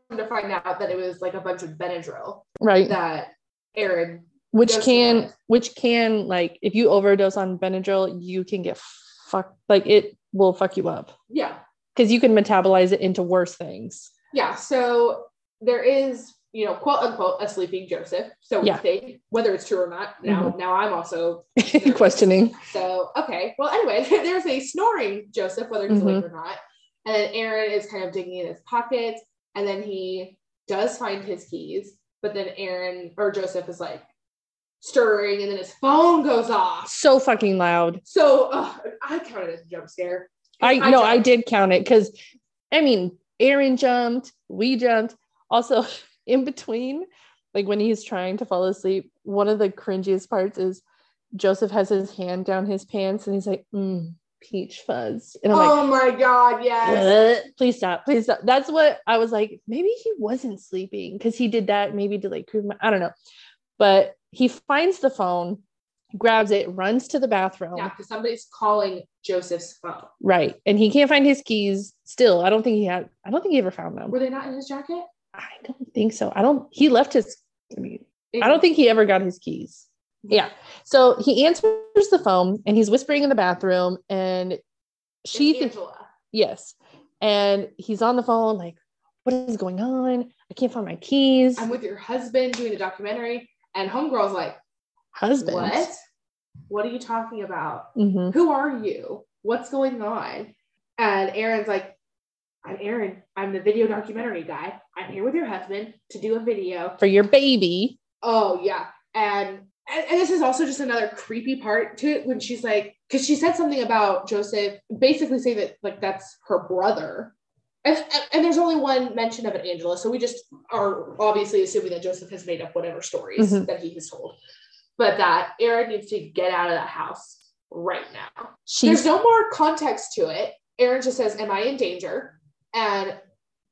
to find out that it was, like, a bunch of Benadryl. Right. That Aaron. Which can, like, if you overdose on Benadryl, you can get fucked. Like, it will fuck you up. Yeah. Because you can metabolize it into worse things. Yeah. So there is, you know, quote unquote, a sleeping Joseph. So we think, whether it's true or not. Now I'm also questioning. So, okay. Well, anyway, there's a snoring Joseph, whether he's awake or not. And then Aaron is kind of digging in his pockets. And then he does find his keys. But then Joseph is, like, stirring. And then his phone goes off. So fucking loud. So I counted it as a jump scare. I did count it, because, I mean, Aaron jumped, we jumped. Also, in between, like, when he's trying to fall asleep, one of the cringiest parts is Joseph has his hand down his pants and he's like, peach fuzz. And I'm like, oh my God, yes. Please stop. Please stop. That's what I was like. Maybe he wasn't sleeping because he did that maybe to like, I don't know. But he finds the phone, grabs it, runs to the bathroom. Yeah, because somebody's calling Joseph's phone. Right. And he can't find his keys still. I don't think he ever found them. Were they not in his jacket? I don't think so. He left his, I don't think he ever got his keys. Yeah. So he answers the phone and he's whispering in the bathroom and she thinks, yes. And he's on the phone like, what is going on? I can't find my keys. I'm with your husband doing a documentary. And homegirl's like, husband? What are you talking about? Mm-hmm. Who are you? What's going on? And Aaron's like, I'm Aaron. I'm the video documentary guy. I'm here with your husband to do a video. For your baby. Oh, yeah. And this is also just another creepy part to it when she's like, because she said something about Joseph, basically saying that like that's her brother. And there's only one mention of it, Angela. So we just are obviously assuming that Joseph has made up whatever stories that he has told. But that Aaron needs to get out of that house right now. There's no more context to it. Aaron just says, am I in danger? And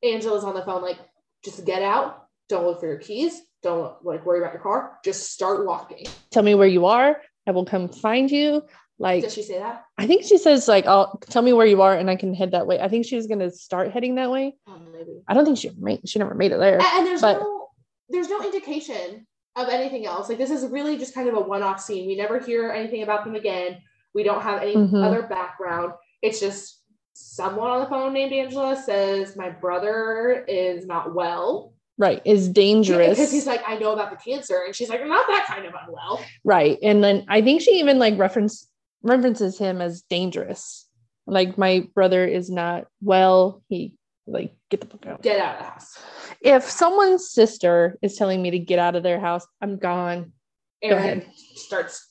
Angela's on the phone like, just get out. Don't look for your keys. Don't like worry about your car. Just start walking. Tell me where you are. I will come find you. Like, did she say that? I think she says like, "I'll tell me where you are and I can head that way." I think she was going to start heading that way. Oh, maybe. I don't think she never made it there. And there's no indication of anything else. Like this is really just kind of a one-off scene. We never hear anything about them again. We don't have any other background. It's just someone on the phone named Angela says, "My brother is not well." Right, is dangerous. Because he's like, I know about the cancer. And she's like, I'm not that kind of unwell. Right. And then I think she even like references him as dangerous. Like, my brother is not well. He like, get the fuck out. Get out of the house. If someone's sister is telling me to get out of their house, I'm gone. Aaron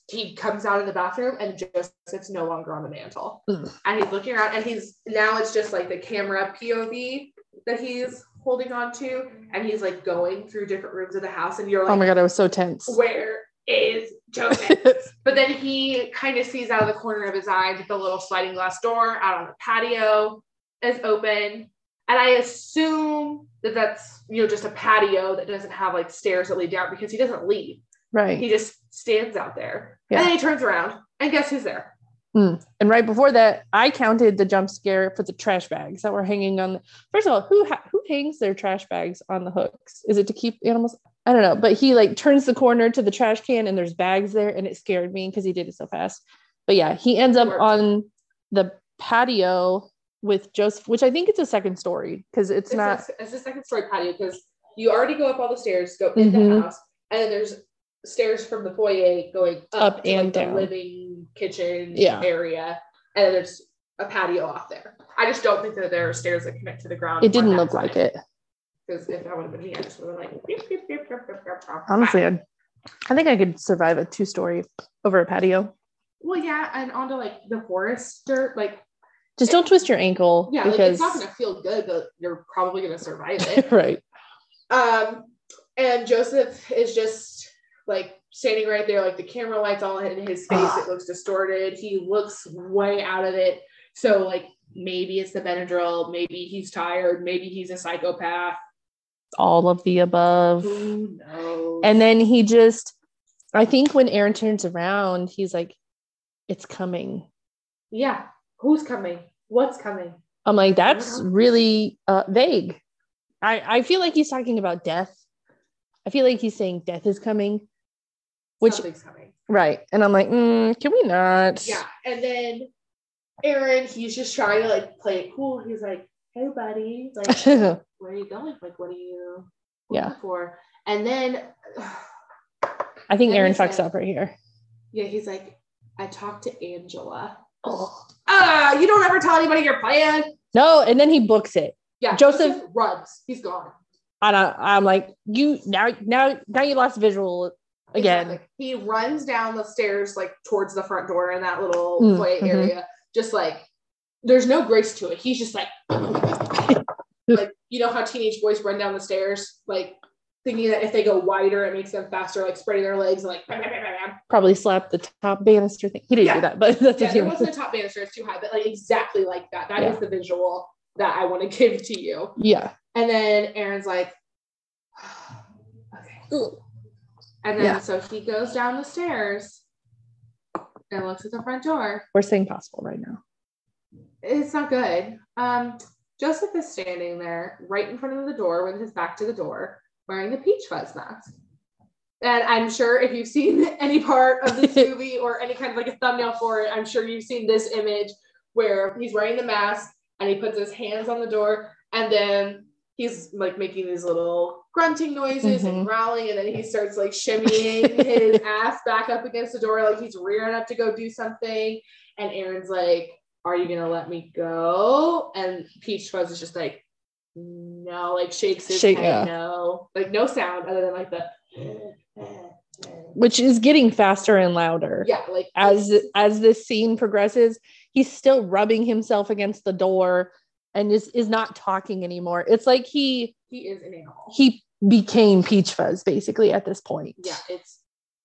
he comes out of the bathroom and Joseph's no longer on the mantle. Mm. And he's looking around and now it's just like the camera POV that he's holding on to, and he's like going through different rooms of the house and you're like, oh my God, I was so tense. Where is Joseph? But then he kind of sees out of the corner of his eye that the little sliding glass door out on the patio is open. And I assume that that's, just a patio that doesn't have like stairs that lead down because he doesn't leave. Right. He just stands out there. Yeah. And then he turns around and guess who's there? Mm. And right before that, I counted the jump scare for the trash bags that were hanging on. First of all, who hangs their trash bags on the hooks? Is it to keep animals? I don't know. But he like turns the corner to the trash can and there's bags there. And it scared me because he did it so fast. But yeah, he ends up on the patio with Joseph, which I think it's a second story because it's a second story patio because you already go up all the stairs, go in the house. And then there's stairs from the foyer going up and like down the living kitchen area, and there's a patio off there. I just don't think that there are stairs that connect to the ground. It didn't look like it because if I would have been here, I just would have been like, beep, beep, beep, beep, beep, beep. Honestly, I think I could survive a 2-story over a patio. Well, yeah, and onto like the forest dirt, like just don't twist your ankle. Yeah, because like, it's not going to feel good, but you're probably going to survive it, right? And Joseph is just like standing right there, like the camera light's all in his face. It looks distorted. He looks way out of it. So like, maybe it's the Benadryl. Maybe he's tired. Maybe he's a psychopath. All of the above. Who knows? And then he just, I think when Aaron turns around, he's like, it's coming. Yeah. Who's coming? What's coming? I'm like, that's really vague. I feel like he's talking about death. I feel like he's saying death is coming. Which, something's coming. Right. And I'm like, can we not? Yeah. And then Aaron, he's just trying to like play it cool. He's like, hey buddy, like, where are you going? Like, what are you looking for? And then I think Aaron fucks up right here. Yeah. He's like, I talked to Angela. You don't ever tell anybody your plan. No. And then he books it. Yeah. Joseph runs. He's gone. And I'm like, you now you lost visual again. Exactly. He runs down the stairs, like towards the front door in that little play area. Just like, there's no grace to it. He's just like, like, you know how teenage boys run down the stairs? Like, thinking that if they go wider, it makes them faster, like spreading their legs and like bam, bam, bam, bam. Probably slap the top banister thing. He didn't do that, but that's it wasn't a top banister, it's too high, but like exactly like that. That is the visual that I want to give to you. Yeah. And then Aaron's like, okay. Ooh. And then so he goes down the stairs and looks at the front door. We're saying possible right now. It's not good. Joseph is standing there right in front of the door with his back to the door, wearing the Peachfuzz mask. And I'm sure if you've seen any part of this movie or any kind of like a thumbnail for it, I'm sure you've seen this image where he's wearing the mask and he puts his hands on the door and then he's like making these little grunting noises and growling, and then he starts like shimmying his ass back up against the door like he's rearing up to go do something. And Aaron's like, are you gonna let me go? And Peachfuzz is just like, no, like shakes his head, no, like no sound other than like the, which is getting faster and louder. Yeah, like as this scene progresses, he's still rubbing himself against the door and is not talking anymore. It's like he is an animal. He became Peachfuzz basically at this point. Yeah, it's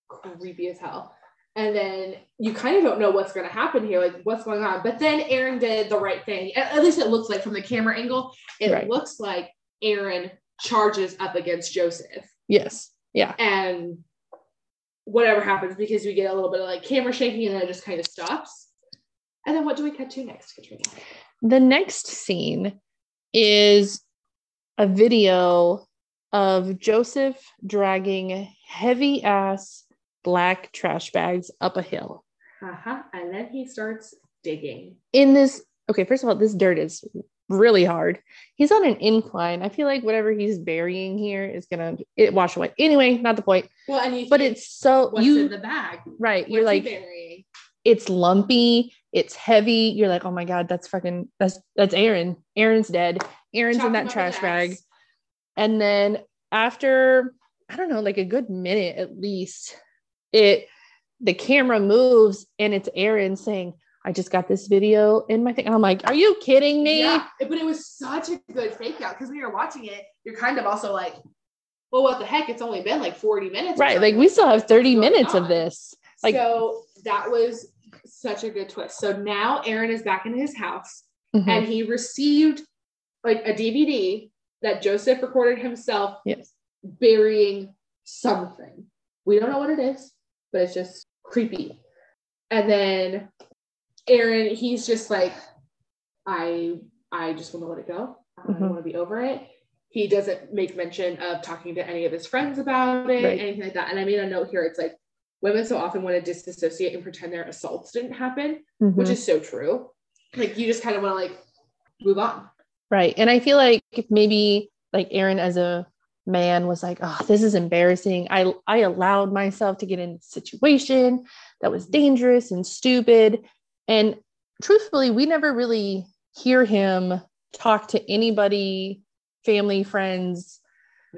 creepy as hell. And then you kind of don't know what's going to happen here, like what's going on. But then Aaron did the right thing. At least it looks like from the camera angle, it looks like Aaron charges up against Joseph. Yes. Yeah. And whatever happens, because we get a little bit of like camera shaking and then it just kind of stops. And then what do we cut to next, Katrina? The next scene is a video of Joseph dragging heavy ass black trash bags up a hill. And then he starts digging. In this, okay, first of all, this dirt is really hard. He's on an incline. I feel like whatever he's burying here is gonna wash away. Anyway, not the point. Well, and you, but it's so what's in the bag, right? What's you're like, burying? It's lumpy. It's heavy. You're like, oh my god, that's Aaron. Aaron's dead. Aaron's in that trash bag. And then after I don't know, like a good minute at least. The camera moves and it's Aaron saying, I just got this video in my thing. And I'm like, are you kidding me? Yeah, but it was such a good fake out because when you're watching it, you're kind of also like, well, what the heck? It's only been like 40 minutes. Right. Like we still have 30 minutes of this. Like, so that was such a good twist. So now Aaron is back in his house and he received like a DVD that Joseph recorded himself burying something. We don't know what it is, but it's just creepy. And then Aaron, he's just like, I just want to let it go. I don't want to be over it. He doesn't make mention of talking to any of his friends about it, anything like that. And I made a note here. It's like women so often want to disassociate and pretend their assaults didn't happen, which is so true. Like you just kind of want to like move on. Right. And I feel like maybe like Aaron as a man was like, oh, this is embarrassing. I allowed myself to get in a situation that was dangerous and stupid. And truthfully, we never really hear him talk to anybody, family, friends,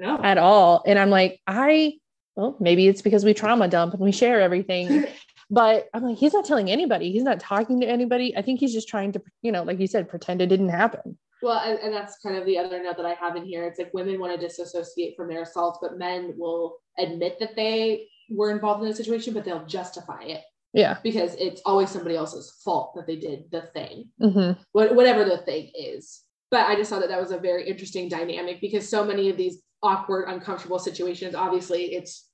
at all. And I'm like, well, maybe it's because we trauma dump and we share everything. But I'm like, he's not telling anybody. He's not talking to anybody. I think he's just trying to, you know, like you said, pretend it didn't happen. Well, and that's kind of the other note that I have in here. It's like women want to disassociate from their assaults, but men will admit that they were involved in a situation, but they'll justify it. Yeah. Because it's always somebody else's fault that they did the thing, whatever the thing is. But I just thought that was a very interesting dynamic because so many of these awkward, uncomfortable situations, obviously it's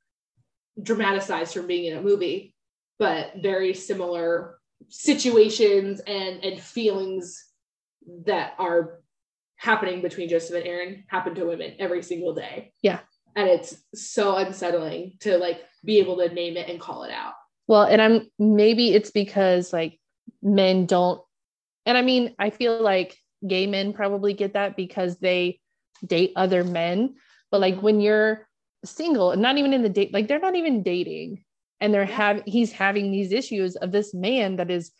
dramatized from being in a movie, but very similar situations and feelings that are happening between Joseph and Aaron happen to women every single day. Yeah. And it's so unsettling to like be able to name it and call it out. Well, and maybe it's because like men don't, and I mean, I feel like gay men probably get that because they date other men, but like when you're single and not even in the date, like they're not even dating and he's having these issues of this man that is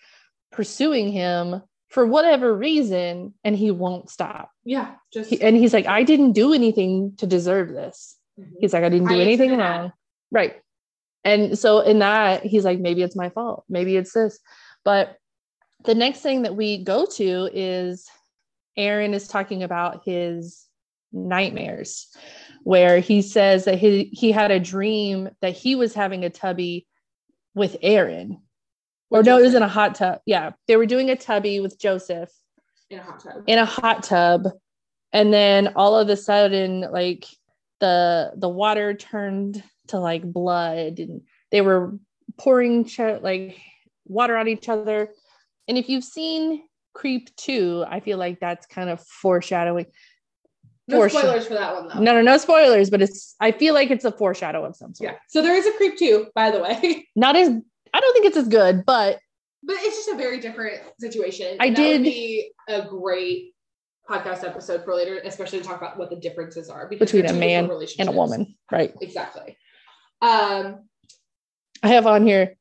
pursuing him for whatever reason, and he won't stop. Yeah. And he's like, I didn't do anything to deserve this. He's like, I didn't do anything wrong. Right. And so in that, he's like, maybe it's my fault. Maybe it's this. But the next thing that we go to is Aaron is talking about his nightmares, where he says that he had a dream that he was having a tubby with Aaron. Or no, it was in a hot tub. Yeah. They were doing a tubby with Joseph. In a hot tub. And then all of a sudden, like the water turned to like blood, and they were pouring like water on each other. And if you've seen Creep 2, I feel like that's kind of foreshadowing. No spoilers for that one, though. No spoilers, but I feel like it's a foreshadow of some sort. Yeah. So there is a Creep 2, by the way. I don't think it's as good, but it's just a very different situation. Would be a great podcast episode for later, especially to talk about what the differences are between a man and a woman. Right. Exactly. I have on here,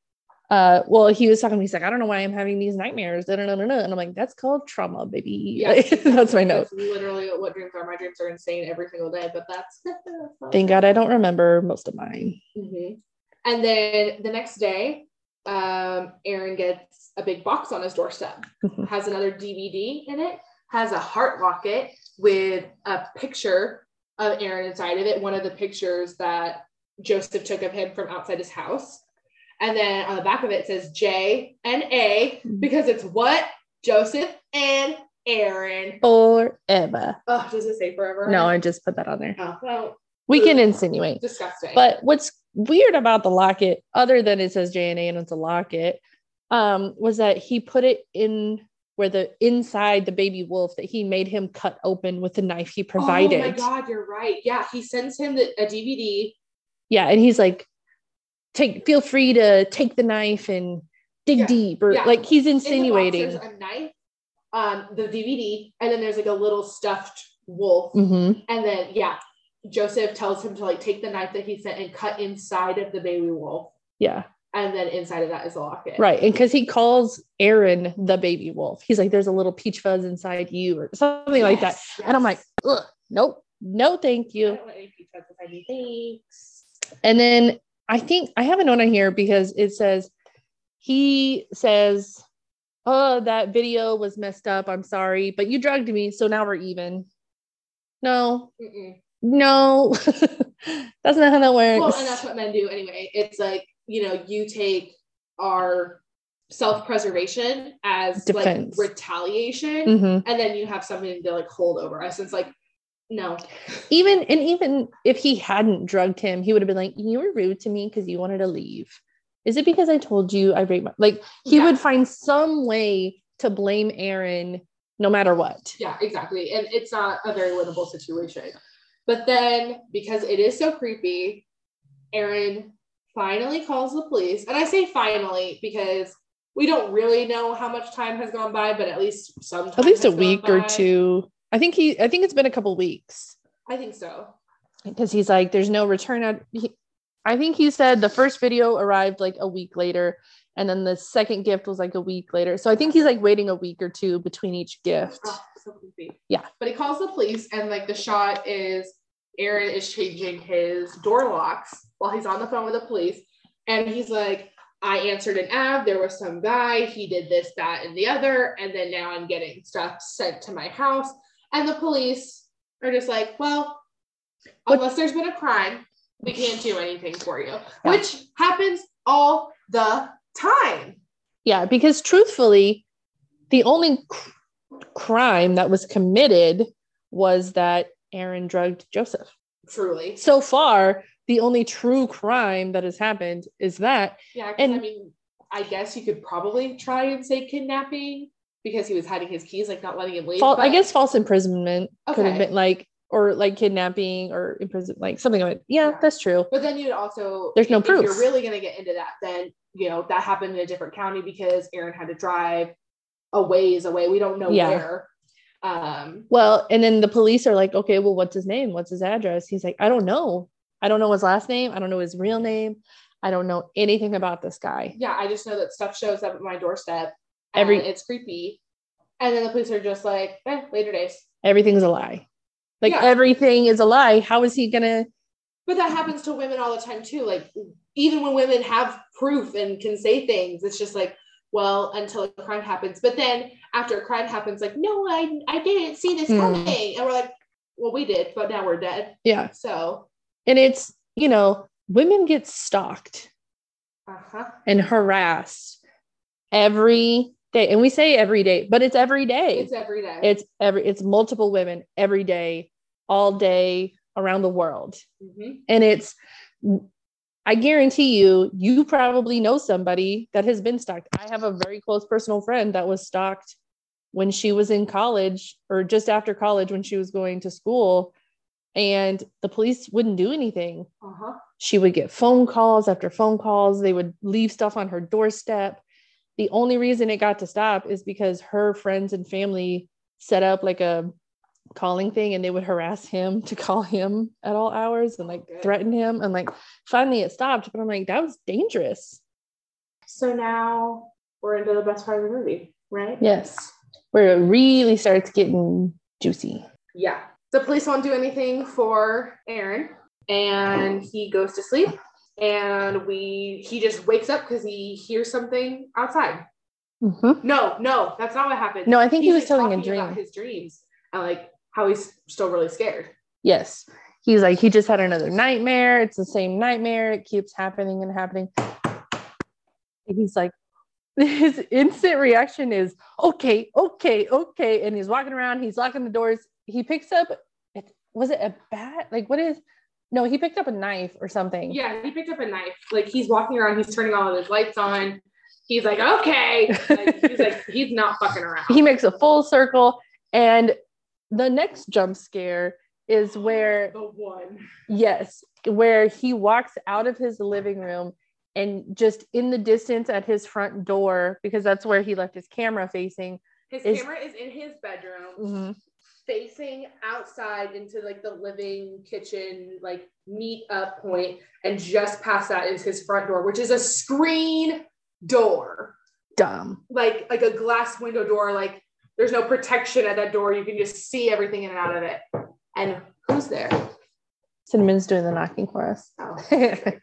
well, he was talking to me, he's like, I don't know why I'm having these nightmares. No. And I'm like, that's called trauma, baby. Yeah, that's my note. That's literally what dreams are. My dreams are insane every single day, but that's thank God I don't remember most of mine. Mm-hmm. And then the next day, Aaron gets a big box on his doorstep, mm-hmm. has another DVD in it, has a heart locket with a picture of Aaron inside of it. One of the pictures that Joseph took of him from outside his house. And then on the back of it says J and A, because it's what? Joseph and Aaron. Forever. Oh, does it say forever? No, I just put that on there. Oh, well, we can insinuate. Disgusting. But what's weird about the locket, other than it says J and A and it's a locket, was that he put it in where inside the baby wolf that he made him cut open with the knife he provided. Oh my God, you're right. Yeah, he sends him a DVD. Yeah, and he's like, feel free to take the knife and dig deep, or like he's insinuating. In the box, there's a knife, the DVD, and then there's like a little stuffed wolf, mm-hmm. and then Joseph tells him to like take the knife that he sent and cut inside of the baby wolf. Yeah. And then inside of that is a locket. Right. And because he calls Aaron the baby wolf. He's like, there's a little Peachfuzz inside you or something like that. Yes. And I'm like, ugh, nope. No, thank you. I don't want any Peachfuzz inside me. Thanks. And then I think I have a note on here because it says, he says, oh, that video was messed up. I'm sorry, but you drugged me. So now we're even. No. Mm-mm. No, that's not how that works. Well, and that's what men do anyway. It's like, you take our self-preservation as defense, like retaliation, mm-hmm. and then you have something to like hold over us. It's like, no. Even if he hadn't drugged him, he would have been like, you were rude to me because you wanted to leave. Is it because I told you I raped my... Like, he would find some way to blame Aaron no matter what. Yeah, exactly. And it's not a very winnable situation. But then, because it is so creepy, Aaron finally calls the police. And I say finally because we don't really know how much time has gone by, but at least some time. At least a week or two. I think it's been a couple weeks. I think so. Because he's like, there's no return. I think he said the first video arrived like a week later. And then the second gift was like a week later. So I think he's like waiting a week or two between each gift. Oh, so creepy. Yeah. But he calls the police, and like the shot is Aaron is changing his door locks while he's on the phone with the police. And he's like, I answered an ad. There was some guy. He did this, that, and the other. And then now I'm getting stuff sent to my house. And the police are just like, well, unless there's been a crime, we can't do anything for you, which happens all the time. Yeah, because truthfully, the only crime that was committed was that Aaron drugged Joseph. Truly. So far, the only true crime that has happened is that. Yeah, and I mean, I guess you could probably try and say kidnapping because he was hiding his keys, like not letting him leave. I guess false imprisonment could have been like, or like kidnapping or imprisonment, like something like that. Yeah, that's true. But then you'd also, there's no proof. You're really going to get into that, then that happened in a different county because Aaron had to drive a ways away. We don't know where. Well, and then the police are like, okay, well, what's his name? What's his address? He's like, I don't know. I don't know his last name. I don't know his real name. I don't know anything about this guy. Yeah. I just know that stuff shows up at my doorstep and it's creepy. And then the police are just like, later days. Everything's a lie. Everything is a lie. How is he going to? But that happens to women all the time too. Like, even when women have proof and can say things, it's just like, well, until a crime happens. But then after a crime happens, like, no, I didn't see this coming. And we're like, well, we did, but now we're dead. Yeah. So. And it's, you know, women get stalked and harassed every day. And we say every day, but it's every day. It's every day. It's multiple women every day, all day around the world. Mm-hmm. And it's, I guarantee you, you probably know somebody that has been stalked. I have a very close personal friend that was stalked when she was in college, or just after college when she was going to school, and the police wouldn't do anything. Uh-huh. She would get phone calls after phone calls. They would leave stuff on her doorstep. The only reason it got to stop is because her friends and family set up like a calling thing, and they would harass him to call him at all hours and like threaten him. And like, finally it stopped, but I'm like, that was dangerous. So now we're into the best part of the movie, right? Yes. Where it really starts getting juicy. Yeah. The police won't do anything for Aaron, and he goes to sleep, and he just wakes up because he hears something outside. Mm-hmm. No, that's not what happened. No, I think he was telling a dream. About his dreams and like how he's still really scared. Yes. He's like, he just had another nightmare. It's the same nightmare. It keeps happening and happening. And he's like, his instant reaction is, okay. And he's walking around, he's locking the doors. He picks up, was it a bat? Like, he picked up a knife or something. Yeah, he picked up a knife. Like, he's walking around, he's turning all of his lights on. He's like, okay. Like, he's like, he's not fucking around. He makes a full circle. And the next jump scare is where... The one. Yes, where he walks out of his living room, and just in the distance at his front door, because that's where he left his camera facing. His camera is in his bedroom, mm-hmm. facing outside into like the living kitchen, like meet up point. And just past that is his front door, which is a screen door. Dumb. Like a glass window door. Like there's no protection at that door. You can just see everything in and out of it. And who's there? Cinnamon's doing the knocking for us. Oh, very good.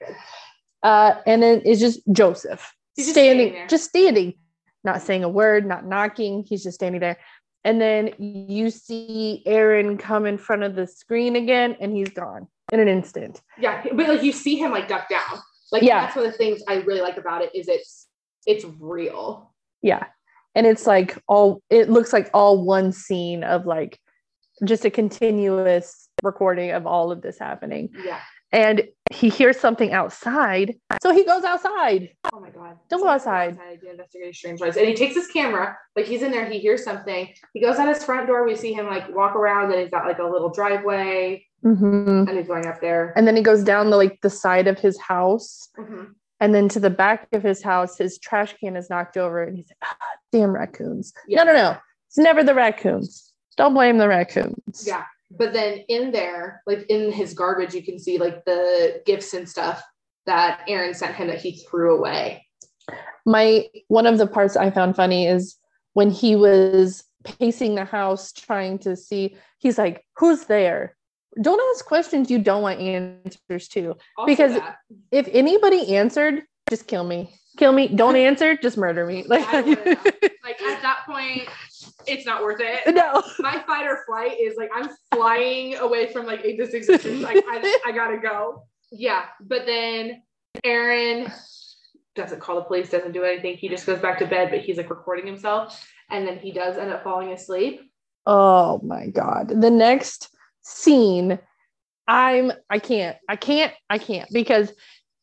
And then it's just Joseph standing, not saying a word, not knocking. He's just standing there. And then you see Aaron come in front of the screen again, and he's gone in an instant. Yeah. But like, you see him like duck down. Like, yeah. That's one of the things I really like about it is it's real. Yeah. And it's like it looks like all one scene of like just a continuous recording of all of this happening. Yeah. And he hears something outside, so he goes outside. Oh my God. Don't go outside. To investigate strange lights. And he takes his camera, like he's in there, he hears something. He goes out his front door, we see him like walk around, and he's got like a little driveway, mm-hmm. and he's going up there. And then he goes down the side of his house, mm-hmm. and then to the back of his house, his trash can is knocked over, and he's like, damn raccoons. Yeah. No. It's never the raccoons. Don't blame the raccoons. Yeah. But then in there, like in his garbage, you can see like the gifts and stuff that Aaron sent him that he threw away. One of the parts I found funny is when he was pacing the house trying to see, he's like, who's there? Don't ask questions you don't want answers to. Also because that. If anybody answered, just kill me. Kill me. Don't answer. Just murder me. Like, I wanna know. Like at that point, it's not worth it. No. My fight or flight is like, I'm flying away from like this existence. Like I gotta go. Yeah. But then Aaron doesn't call the police, doesn't do anything. He just goes back to bed, but he's like recording himself. And then he does end up falling asleep. Oh my God. The next scene, I can't because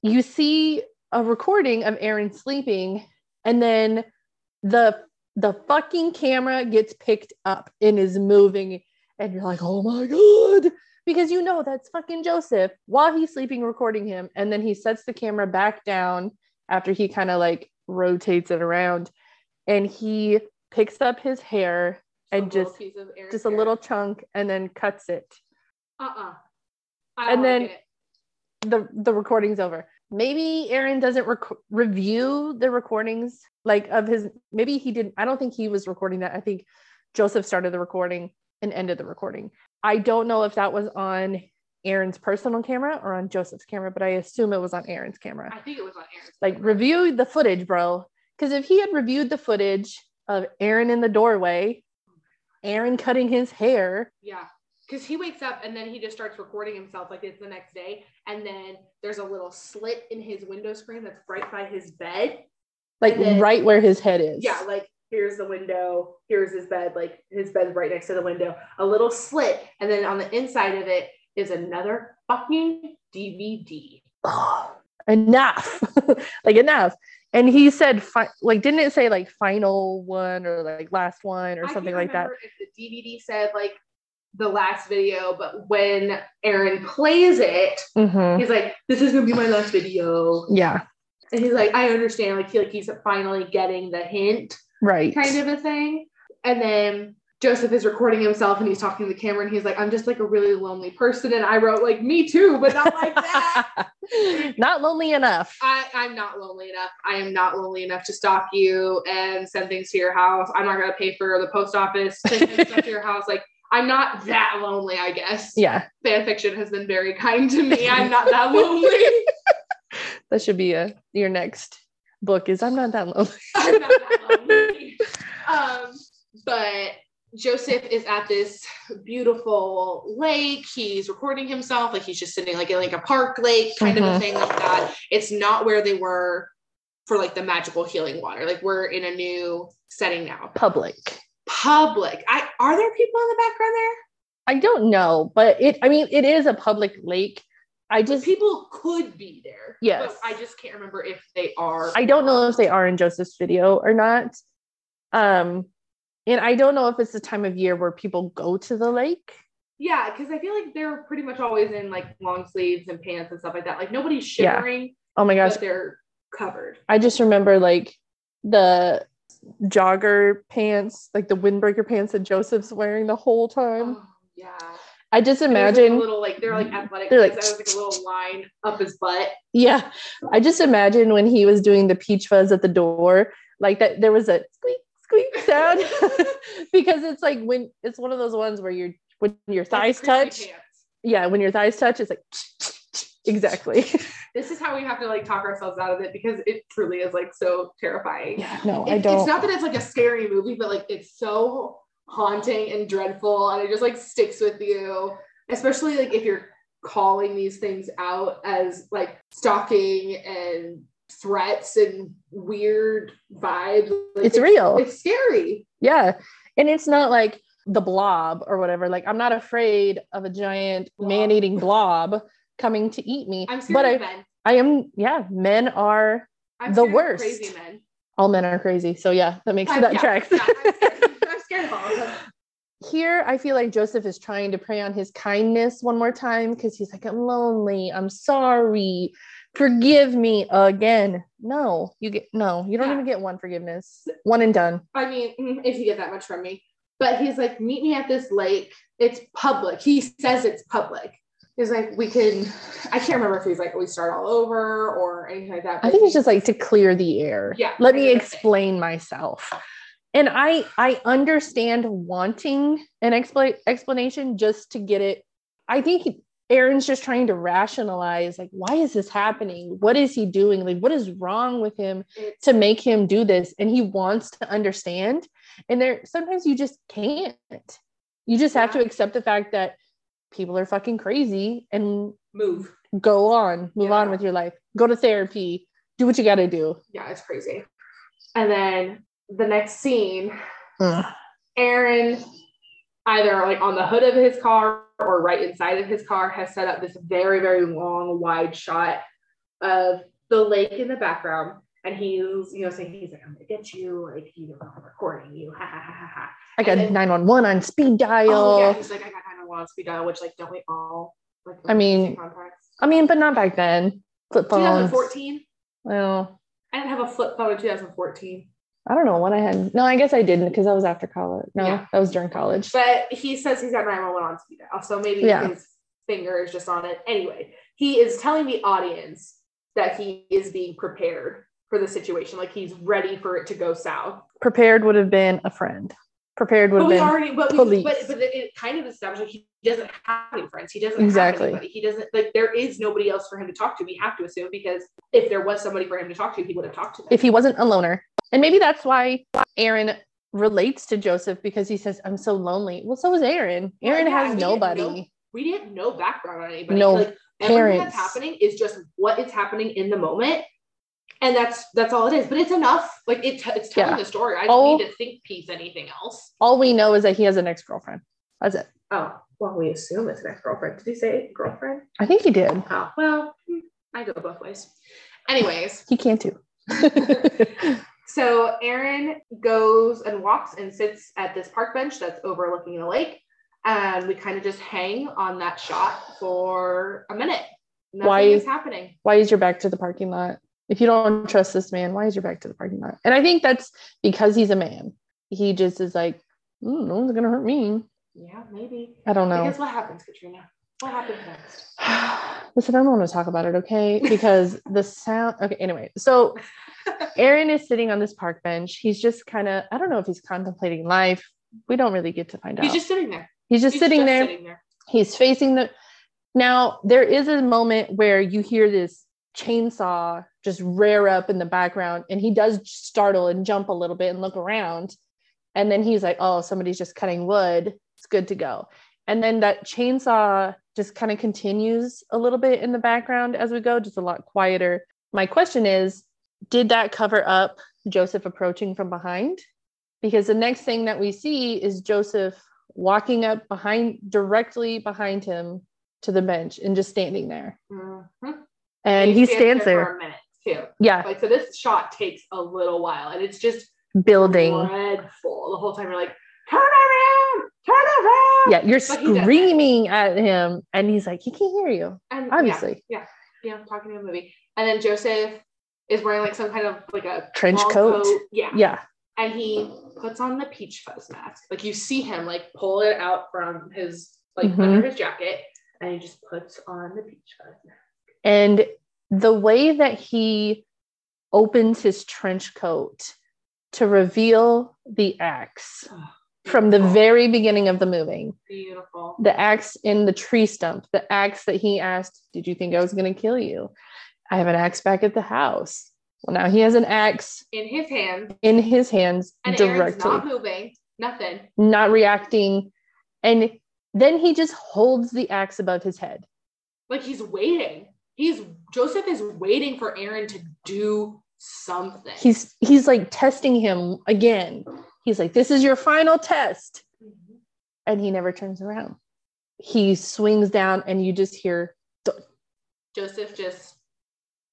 you see a recording of Aaron sleeping, and then the fucking camera gets picked up and is moving, and you're like, oh my God, because you know that's fucking Joseph while he's sleeping recording him. And then he sets the camera back down after he kind of like rotates it around, and he picks up his hair and just a little chunk and then cuts it. And then the recording's over. Maybe Aaron doesn't review the recordings, like of his, maybe he didn't, I don't think he was recording that. I think Joseph started the recording and ended the recording. I don't know if that was on Aaron's personal camera or on Joseph's camera, but I assume it was on Aaron's camera. I think it was on Aaron's camera. Like, review the footage, bro. Because if he had reviewed the footage of Aaron in the doorway, Aaron cutting his hair, yeah, because he wakes up and then he just starts recording himself like it's the next day. And then there's a little slit in his window screen that's right by his bed. Like then, right where his head is. Yeah, like here's the window, here's his bed, like his bed's right next to the window. A little slit, and then on the inside of it is another fucking DVD. Oh, enough. Like enough. And he said, like, didn't it say like final one or like last one or something like that? If the DVD said like the last video, but when Aaron plays it, he's like, this is gonna be my last video. Yeah. And he's like, I understand. Like, he's finally getting the hint. Right. Kind of a thing. And then Joseph is recording himself and he's talking to the camera and he's like, I'm just like a really lonely person. And I wrote like, me too, but not like that. Not lonely enough. I'm not lonely enough. I am not lonely enough to stalk you and send things to your house. I'm not going to pay for the post office to send stuff to your house. Like, I'm not that lonely, I guess. Yeah. Fan fiction has been very kind to me. I'm not that lonely. That should be your next book is I'm not that lonely. I'm not that lonely. But Joseph is at this beautiful lake. He's recording himself. Like he's just sitting like in like a park lake kind of a thing like that. It's not where they were for like the magical healing water. Like we're in a new setting now. Public. Are there people in the background there? I don't know, but it is a public lake. People could be there. Yes. But I just can't remember if they are. I don't know if they are in Joseph's video or not. And I don't know if it's the time of year where people go to the lake. Yeah. Cause I feel like they're pretty much always in like long sleeves and pants and stuff like that. Like nobody's shivering. Yeah. Oh my gosh. But they're covered. I just remember like the jogger pants, like the windbreaker pants that Joseph's wearing the whole time. Oh, yeah. I just imagine like a little like they're like athletic. They're like, that was like a little line up his butt. Yeah, I just imagine when he was doing the Peachfuzz at the door, like that there was a squeak squeak sound because it's like when it's one of those ones where your thighs touch. Pants. Yeah, when your thighs touch, it's like exactly. This is how we have to like talk ourselves out of it because it truly is like so terrifying. Yeah, no, I don't. It's not that it's like a scary movie, but like it's so haunting and dreadful, and it just like sticks with you, especially like if you're calling these things out as like stalking and threats and weird vibes. Like, it's real. It's scary. Yeah, and it's not like the blob or whatever. Like I'm not afraid of a giant man-eating blob coming to eat me. I'm scared of men. I am. Yeah, men are the worst. Crazy men. All men are crazy. So yeah, that makes that tracks. Yeah, here I feel like Joseph is trying to prey on his kindness one more time because he's like, I'm lonely, I'm sorry, forgive me again. You don't even get one forgiveness, one and done. I mean, if you get that much from me. But he's like, meet me at this lake, it's public. He says it's public. He's like, I can't remember if he's like, we start all over or anything like that. I think it's just like to clear the air. Yeah, let me explain myself. And I understand wanting an explanation just to get it. I think Aaron's just trying to rationalize, like, why is this happening? What is he doing? Like, what is wrong with him to make him do this? And he wants to understand. And sometimes you just can't. You just have to accept the fact that people are fucking crazy and move on with your life. Go to therapy. Do what you got to do. Yeah, it's crazy. And then the next scene, Aaron, either like on the hood of his car or right inside of his car, has set up this very, very long, wide shot of the lake in the background. And he's, saying, he's like, I'm going to get you. Like, you don't know I'm recording you. Ha, ha, ha, ha, ha. I got 911 on speed dial. Oh, yeah. He's like, I got 911 on speed dial, which, like, don't we all? Like, but not back then. Flip phones. 2014? Well, I didn't have a flip phone in 2014. I don't know when I had. No, I guess I didn't because that was after college. No, that was during college. But he says he's got 911 on speed dial, so maybe his finger is just on it. Anyway, he is telling the audience that he is being prepared for the situation, like he's ready for it to go south. Prepared would have been a friend. Prepared would have been police. But it kind of established he doesn't have any friends. He doesn't have anybody. He doesn't there is nobody else for him to talk to. We have to assume because if there was somebody for him to talk to, he would have talked to them. If he wasn't a loner. And maybe that's why Aaron relates to Joseph because he says, I'm so lonely. Well, so is Aaron. Aaron has nobody. We didn't know background on anybody. No, like, everything that's happening is just what is happening in the moment. And that's all it is, but it's enough. Like it's telling the story. I don't need to think piece anything else. All we know is that he has an ex-girlfriend. That's it. Oh, well, we assume it's an ex-girlfriend. Did he say girlfriend? I think he did. Oh, well, I go both ways. Anyways. He can too. So Aaron goes and walks and sits at this park bench that's overlooking the lake. And we kind of just hang on that shot for a minute. Nothing is happening. Why is your back to the parking lot? If you don't trust this man, why is your back to the parking lot? And I think that's because he's a man. He just is like, no one's going to hurt me. Yeah, maybe. I don't know. Because what happens, Katrina? What happens next? Listen, I don't want to talk about it, okay? Because the sound... Okay, anyway. So Aaron is sitting on this park bench. He's just kind of... I don't know if he's contemplating life. We don't really get to find out. He's just sitting there. He's just sitting there. He's facing the... Now, there is a moment where you hear this chainsaw just rear up in the background, and he does startle and jump a little bit and look around, and then he's like, oh, somebody's just cutting wood, it's good to go. And then that chainsaw just kind of continues a little bit in the background as we go, just a lot quieter. My question is, did that cover up Joseph approaching from behind? Because the next thing that we see is Joseph walking up directly behind him to the bench and just standing there. Mm-hmm. And he stands there for a minute too. Yeah. Like, so this shot takes a little while, and it's just building. Dreadful. The whole time you're like, turn around, turn around. Yeah, you're screaming at him, and he's like, he can't hear you. And obviously. Yeah, talking to a movie. And then Joseph is wearing like some kind of like a trench coat. Yeah. And he puts on the Peachfuzz mask. Like, you see him like pull it out from his like under his jacket, and he just puts on the Peachfuzz mask. And the way that he opens his trench coat to reveal the axe from the very beginning of the movie. Beautiful. The axe in the tree stump, the axe that he asked, did you think I was going to kill you? I have an axe back at the house. Well, now he has an axe in his hands and directly. Aaron's not moving, nothing. Not reacting. And then he just holds the axe above his head. Like, he's waiting. Joseph is waiting for Aaron to do something. He's like testing him again. He's like, this is your final test. Mm-hmm. And he never turns around. He swings down, and you just hear Joseph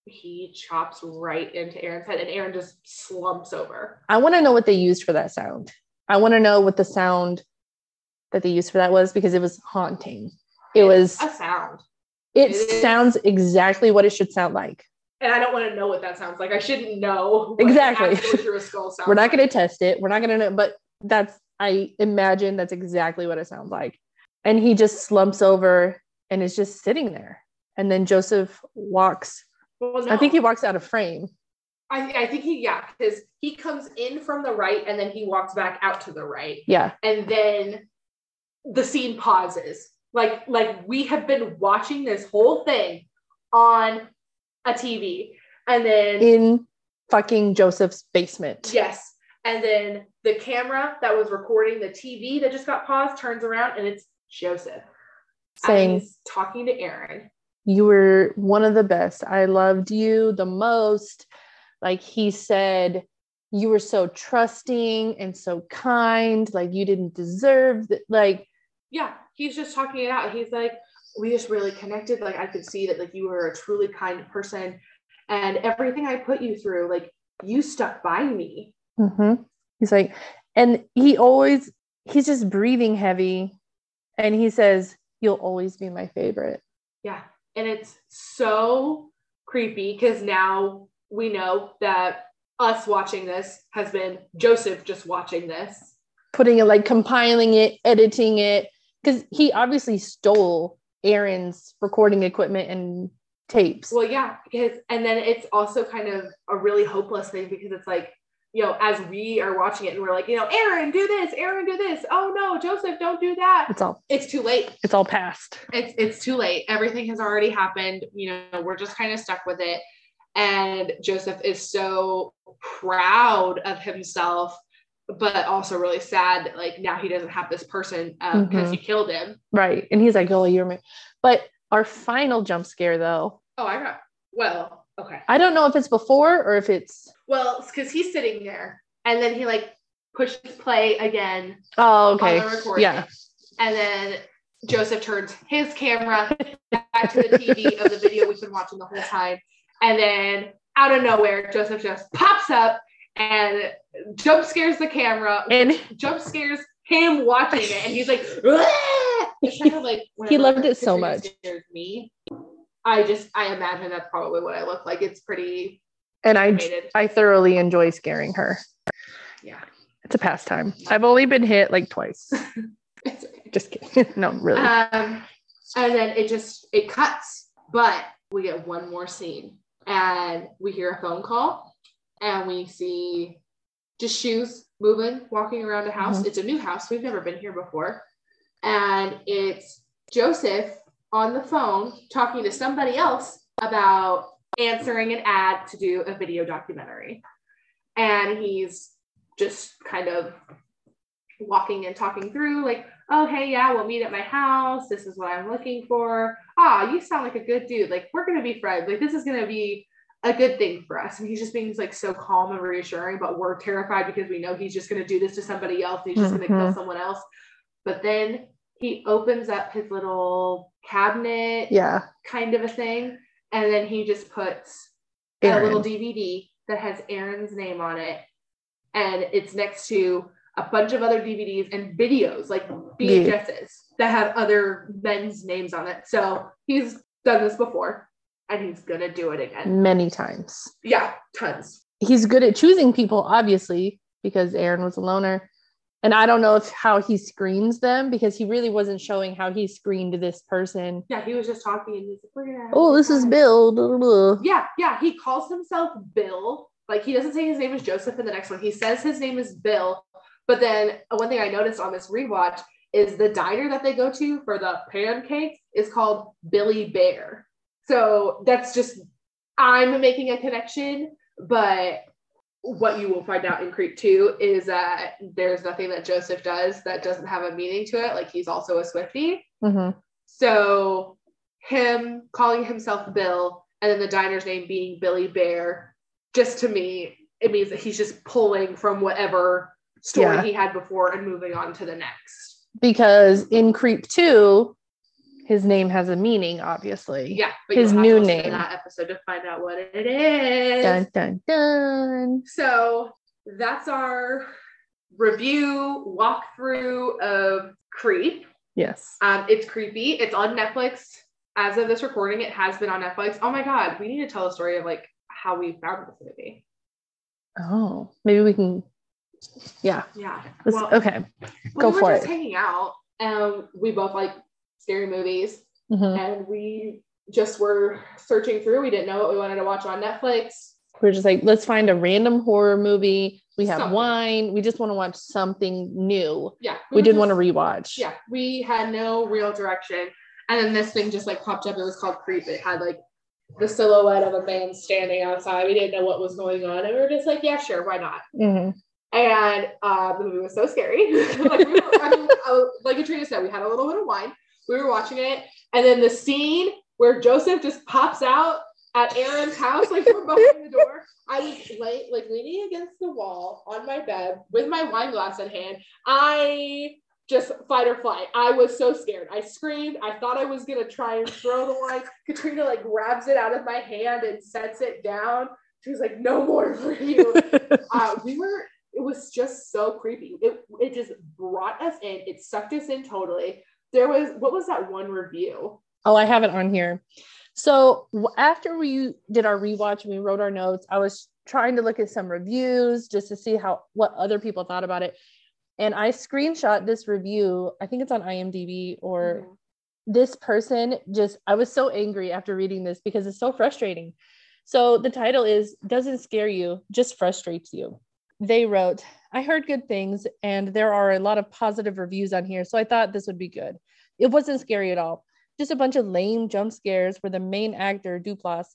he chops right into Aaron's head, and Aaron just slumps over. I want to know what they used for that sound. I want to know what the sound that they used for that was, because it was haunting. It was a sound. It sounds exactly what it should sound like. And I don't want to know what that sounds like. I shouldn't know. Exactly. Through a skull sounds. We're not going to test it. We're not going to know. But I imagine that's exactly what it sounds like. And he just slumps over and is just sitting there. And then Joseph walks. Well, no. I think he walks out of frame. I think because he comes in from the right, and then he walks back out to the right. Yeah. And then the scene pauses. Like we have been watching this whole thing on a TV, and then in fucking Joseph's basement. Yes. And then the camera that was recording the TV that just got paused turns around, and it's Joseph saying, he's talking to Aaron. You were one of the best. I loved you the most. Like, he said, you were so trusting and so kind. Like, you didn't deserve that. Like, yeah. He's just talking it out. He's like, we just really connected. Like, I could see that, like, you were a truly kind person, and everything I put you through, like, you stuck by me. Mm-hmm. He's like, and he's just breathing heavy, and he says, you'll always be my favorite. Yeah. And it's so creepy, because now we know that us watching this has been Joseph just watching this. Putting it, like, compiling it, editing it. Because he obviously stole Aaron's recording equipment and tapes. Well, yeah. And then it's also kind of a really hopeless thing, because it's like, as we are watching it and we're like, Aaron, do this. Aaron, do this. Oh, no, Joseph, don't do that. It's too late. It's all past. It's too late. Everything has already happened. We're just kind of stuck with it. And Joseph is so proud of himself but also really sad that like now he doesn't have this person because you killed him. Right. And he's like, oh, you're me. But our final jump scare though. Oh, I got, well, okay. I don't know if it's before or if it's. Well, it's because he's sitting there and then he like pushes play again. Oh, okay. On the recording. Yeah. And then Joseph turns his camera back to the TV of the video we've been watching the whole time. And then out of nowhere, Joseph just pops up and jump scares the camera and jump scares him watching it. And he's like, it's kind of like he loved it so much. Scared me. I imagine that's probably what I look like. It's pretty. And animated. I thoroughly enjoy scaring her. Yeah. It's a pastime. I've only been hit like twice. It's okay. Just kidding. No, really. And then it cuts, but we get one more scene and we hear a phone call and we see just shoes moving, walking around the house. Mm-hmm. It's a new house. We've never been here before. And it's Joseph on the phone talking to somebody else about answering an ad to do a video documentary. And he's just kind of walking and talking through like, oh, hey, yeah, we'll meet at my house. This is what I'm looking for. Ah, you sound like a good dude. Like, we're going to be friends. Like, this is going to be a good thing for us. And he's just being like so calm and reassuring, but we're terrified because we know he's just going to do this to somebody else. And he's just going to kill someone else. But then he opens up his little cabinet kind of a thing. And then he just puts Aaron. A little DVD that has Aaron's name on it. And it's next to a bunch of other DVDs and videos like VHSs that have other men's names on it. So he's done this before and he's going to do it again. Many times. Yeah. Tons. He's good at choosing people, obviously, because Aaron was a loner. And I don't know if how he screens them because he really wasn't showing how he screened this person. Yeah. He was just talking and he's like, we're going to, oh, this is Bill. Blah, blah, blah. Yeah. Yeah. He calls himself Bill. Like he doesn't say his name is Joseph in the next one. He says his name is Bill. But then one thing I noticed on this rewatch is the diner that they go to for the pancakes is called Billy Bear. So that's just, I'm making a connection, but what you will find out in Creep 2 is that there's nothing that Joseph does that doesn't have a meaning to it. Like he's also a Swiftie. Mm-hmm. So him calling himself Bill and then the diner's name being Billy Bear, just to me, it means that he's just pulling from whatever story he had before and moving on to the next. Because in Creep 2, his name has a meaning, obviously. Yeah, but his new name. In that episode to find out what it is. Dun dun dun. So that's our review walkthrough of Creep. Yes. It's creepy. It's on Netflix as of this recording. It has been on Netflix. Oh my God, we need to tell a story of like how we found this movie. Oh, maybe we can. Yeah. Well, okay. Go for it. We were just hanging out. We both like scary movies, and we just were searching through. We didn't know what we wanted to watch on Netflix. We were just like, let's find a random horror movie. We have wine. We just want to watch something new. Yeah. We didn't want to rewatch. Yeah. We had no real direction. And then this thing just like popped up. It was called Creep. It had like the silhouette of a man standing outside. We didn't know what was going on. And we were just like, yeah, sure. Why not? Mm-hmm. And the movie was so scary. Like Katrina said, we had a little bit of wine. We were watching it. And then the scene where Joseph just pops out at Aaron's house, like from behind the door. I was like leaning against the wall on my bed with my wine glass in hand. I just fight or flight. I was so scared. I screamed. I thought I was going to try and throw the wine. Katrina like grabs it out of my hand and sets it down. She was like, no more for you. It was just so creepy. It just brought us in. It sucked us in totally. What was that one review? Oh, I have it on here. So after we did our rewatch and we wrote our notes, I was trying to look at some reviews just to see what other people thought about it. And I screenshot this review. I think it's on IMDb or this person I was so angry after reading this because it's so frustrating. So the title is, doesn't scare you, just frustrates you. They wrote, I heard good things and there are a lot of positive reviews on here. So I thought this would be good. It wasn't scary at all. Just a bunch of lame jump scares where the main actor Duplass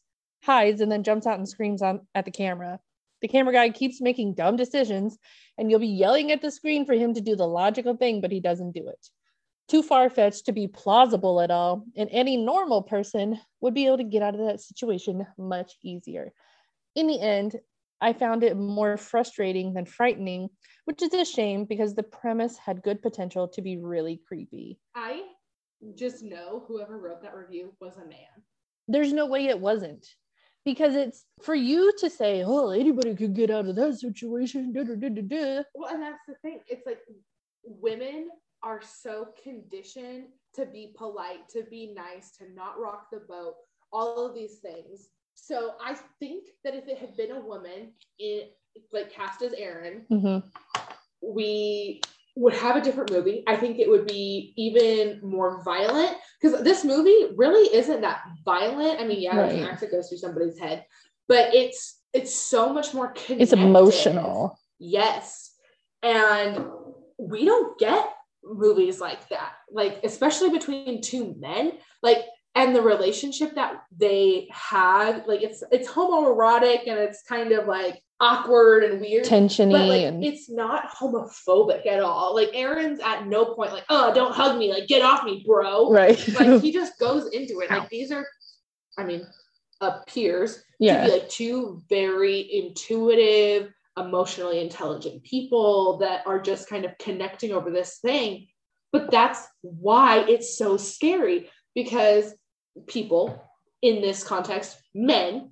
hides and then jumps out and screams at the camera. The camera guy keeps making dumb decisions, and you'll be yelling at the screen for him to do the logical thing, but he doesn't do it. Too far-fetched to be plausible at all, and any normal person would be able to get out of that situation much easier. In the end, I found it more frustrating than frightening, which is a shame because the premise had good potential to be really creepy. I just know whoever wrote that review was a man. There's no way it wasn't. Because it's for you to say, oh, anybody could get out of that situation. Da, da, da, da, da. Well, and that's the thing. It's like women are so conditioned to be polite, to be nice, to not rock the boat, all of these things. So I think that if it had been a woman, like cast as Aaron, we would have a different movie. I think it would be even more violent because this movie really isn't that violent. I mean, yeah, there's an axe that goes through somebody's head, but it's so much more connected. It's emotional. Yes. And we don't get movies like that, like especially between two men, like, and the relationship that they had, like it's homoerotic and it's kind of like awkward and weird, tensiony, but like, and it's not homophobic at all. Like Aaron's at no point like, oh, don't hug me, like get off me, bro. Right. Like he just goes into it. Ow. Like these are, I mean, peers. Yeah. To be like two very intuitive, emotionally intelligent people that are just kind of connecting over this thing. But that's why it's so scary, because people in this context, men,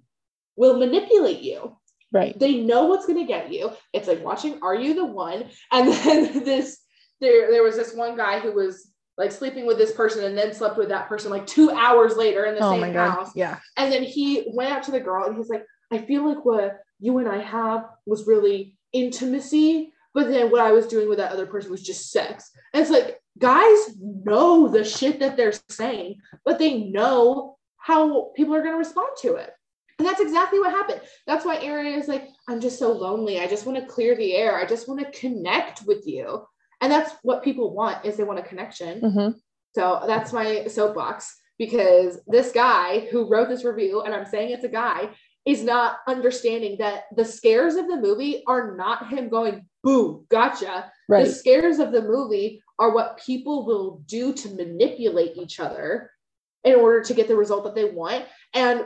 will manipulate you. Right. They know what's going to get you. It's like watching Are You the One? And then there was this one guy who was like sleeping with this person and then slept with that person like 2 hours later in the same house. Yeah. And then he went out to the girl and he's like, I feel like what you and I have was really intimacy, but then what I was doing with that other person was just sex. And it's like, guys know the shit that they're saying, but they know how people are going to respond to it. And that's exactly what happened. That's why Aaron is like, I'm just so lonely. I just want to clear the air. I just want to connect with you. And that's what people want, is they want a connection. Mm-hmm. So that's my soapbox, because this guy who wrote this review, and I'm saying it's a guy, is not understanding that the scares of the movie are not him going, boo, gotcha. Right. The scares of the movie are what people will do to manipulate each other in order to get the result that they want. And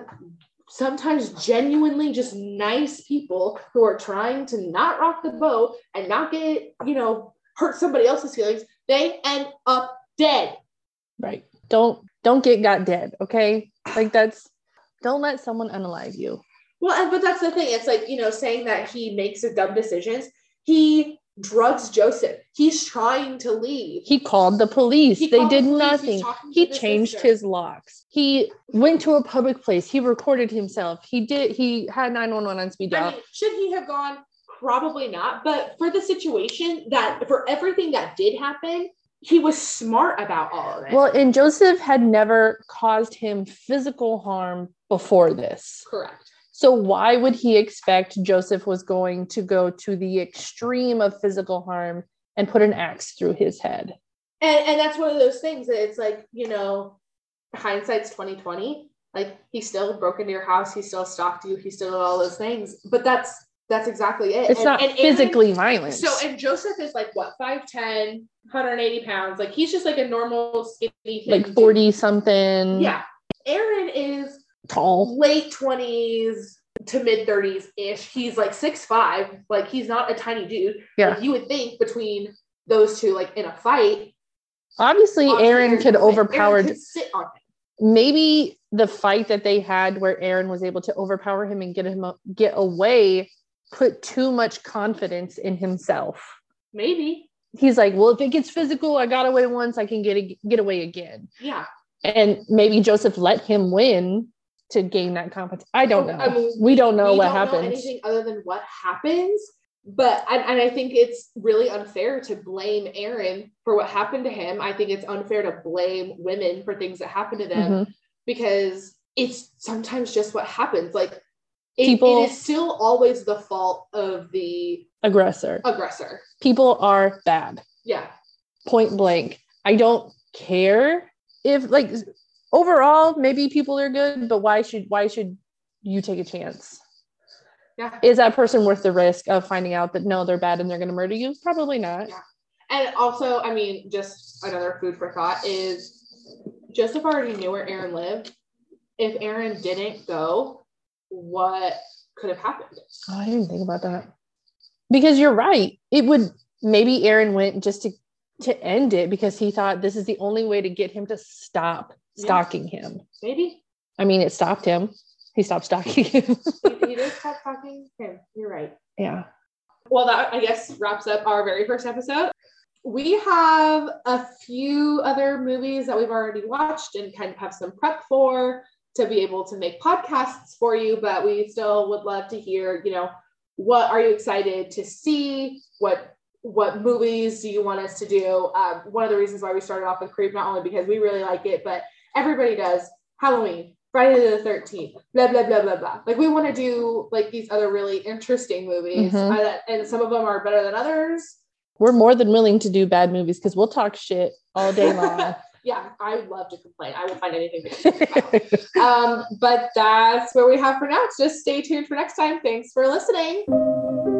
sometimes genuinely just nice people who are trying to not rock the boat and not get, you know, hurt somebody else's feelings, they end up dead. Right. Don't get got dead. Okay. Like don't let someone unalive you. Well, but that's the thing. It's like, you know, saying that he makes dumb decisions. He drugs Joseph. He's trying to leave. He called the police. They did nothing. He changed his locks. He went to a public place. He recorded himself. He had 911 on speed dial. I mean, should he have gone? Probably not. But for the situation for everything that did happen, he was smart about all of it. Well, and Joseph had never caused him physical harm before this. Correct. So why would he expect Joseph was going to go to the extreme of physical harm and put an axe through his head? And that's one of those things that it's like, you know, hindsight's 20/20. Like he still broke into your house. He still stalked you. He still did all those things. But that's exactly it. It's not physically violent. So, and Joseph is like, what, 5'10", 180 pounds. Like he's just like a normal skinny. Like 40 something. Yeah. Aaron is tall, late 20s to mid 30s ish. He's like 6'5", like he's not a tiny dude. Yeah, like you would think between those two, like in a fight, obviously Aaron could overpower. Aaron could sit on him. Maybe the fight that they had, where Aaron was able to overpower him and get away, put too much confidence in himself. Maybe he's like, well, if it gets physical, I got away once, I can get away again. Yeah, and maybe Joseph let him win to gain that confidence. I don't know. I mean, we don't know what happens. Anything other than what happens. But and I think it's really unfair to blame Aaron for what happened to him. I think it's unfair to blame women for things that happen to them, because it's sometimes just what happens. Like it is still always the fault of the aggressor. People are bad. Yeah. Point blank. I don't care if like. Overall, maybe people are good, but why should you take a chance? Yeah. Is that person worth the risk of finding out that no, they're bad and they're going to murder you? Probably not. Yeah. And also, I mean, just another food for thought is Joseph already knew where Aaron lived. If Aaron didn't go, what could have happened? Oh, I didn't think about that. Because you're right. It would, maybe Aaron went just to end it because he thought this is the only way to get him to stop stalking him. Maybe. I mean, it stopped him. He stopped stalking him. He did stop stalking him. You're right. Yeah. Well, that, I guess, wraps up our very first episode. We have a few other movies that we've already watched and kind of have some prep for to be able to make podcasts for you, but we still would love to hear, you know, what are you excited to see? What movies do you want us to do? One of the reasons why we started off with Creep, not only because we really like it, but everybody does. Halloween, Friday the 13th, blah, blah, blah, blah, blah. Like, we want to do, like, these other really interesting movies, and some of them are better than others. We're more than willing to do bad movies because we'll talk shit all day long. Yeah, I love to complain. I will find anything to complain about. But that's where we have for now. Just stay tuned for next time. Thanks for listening.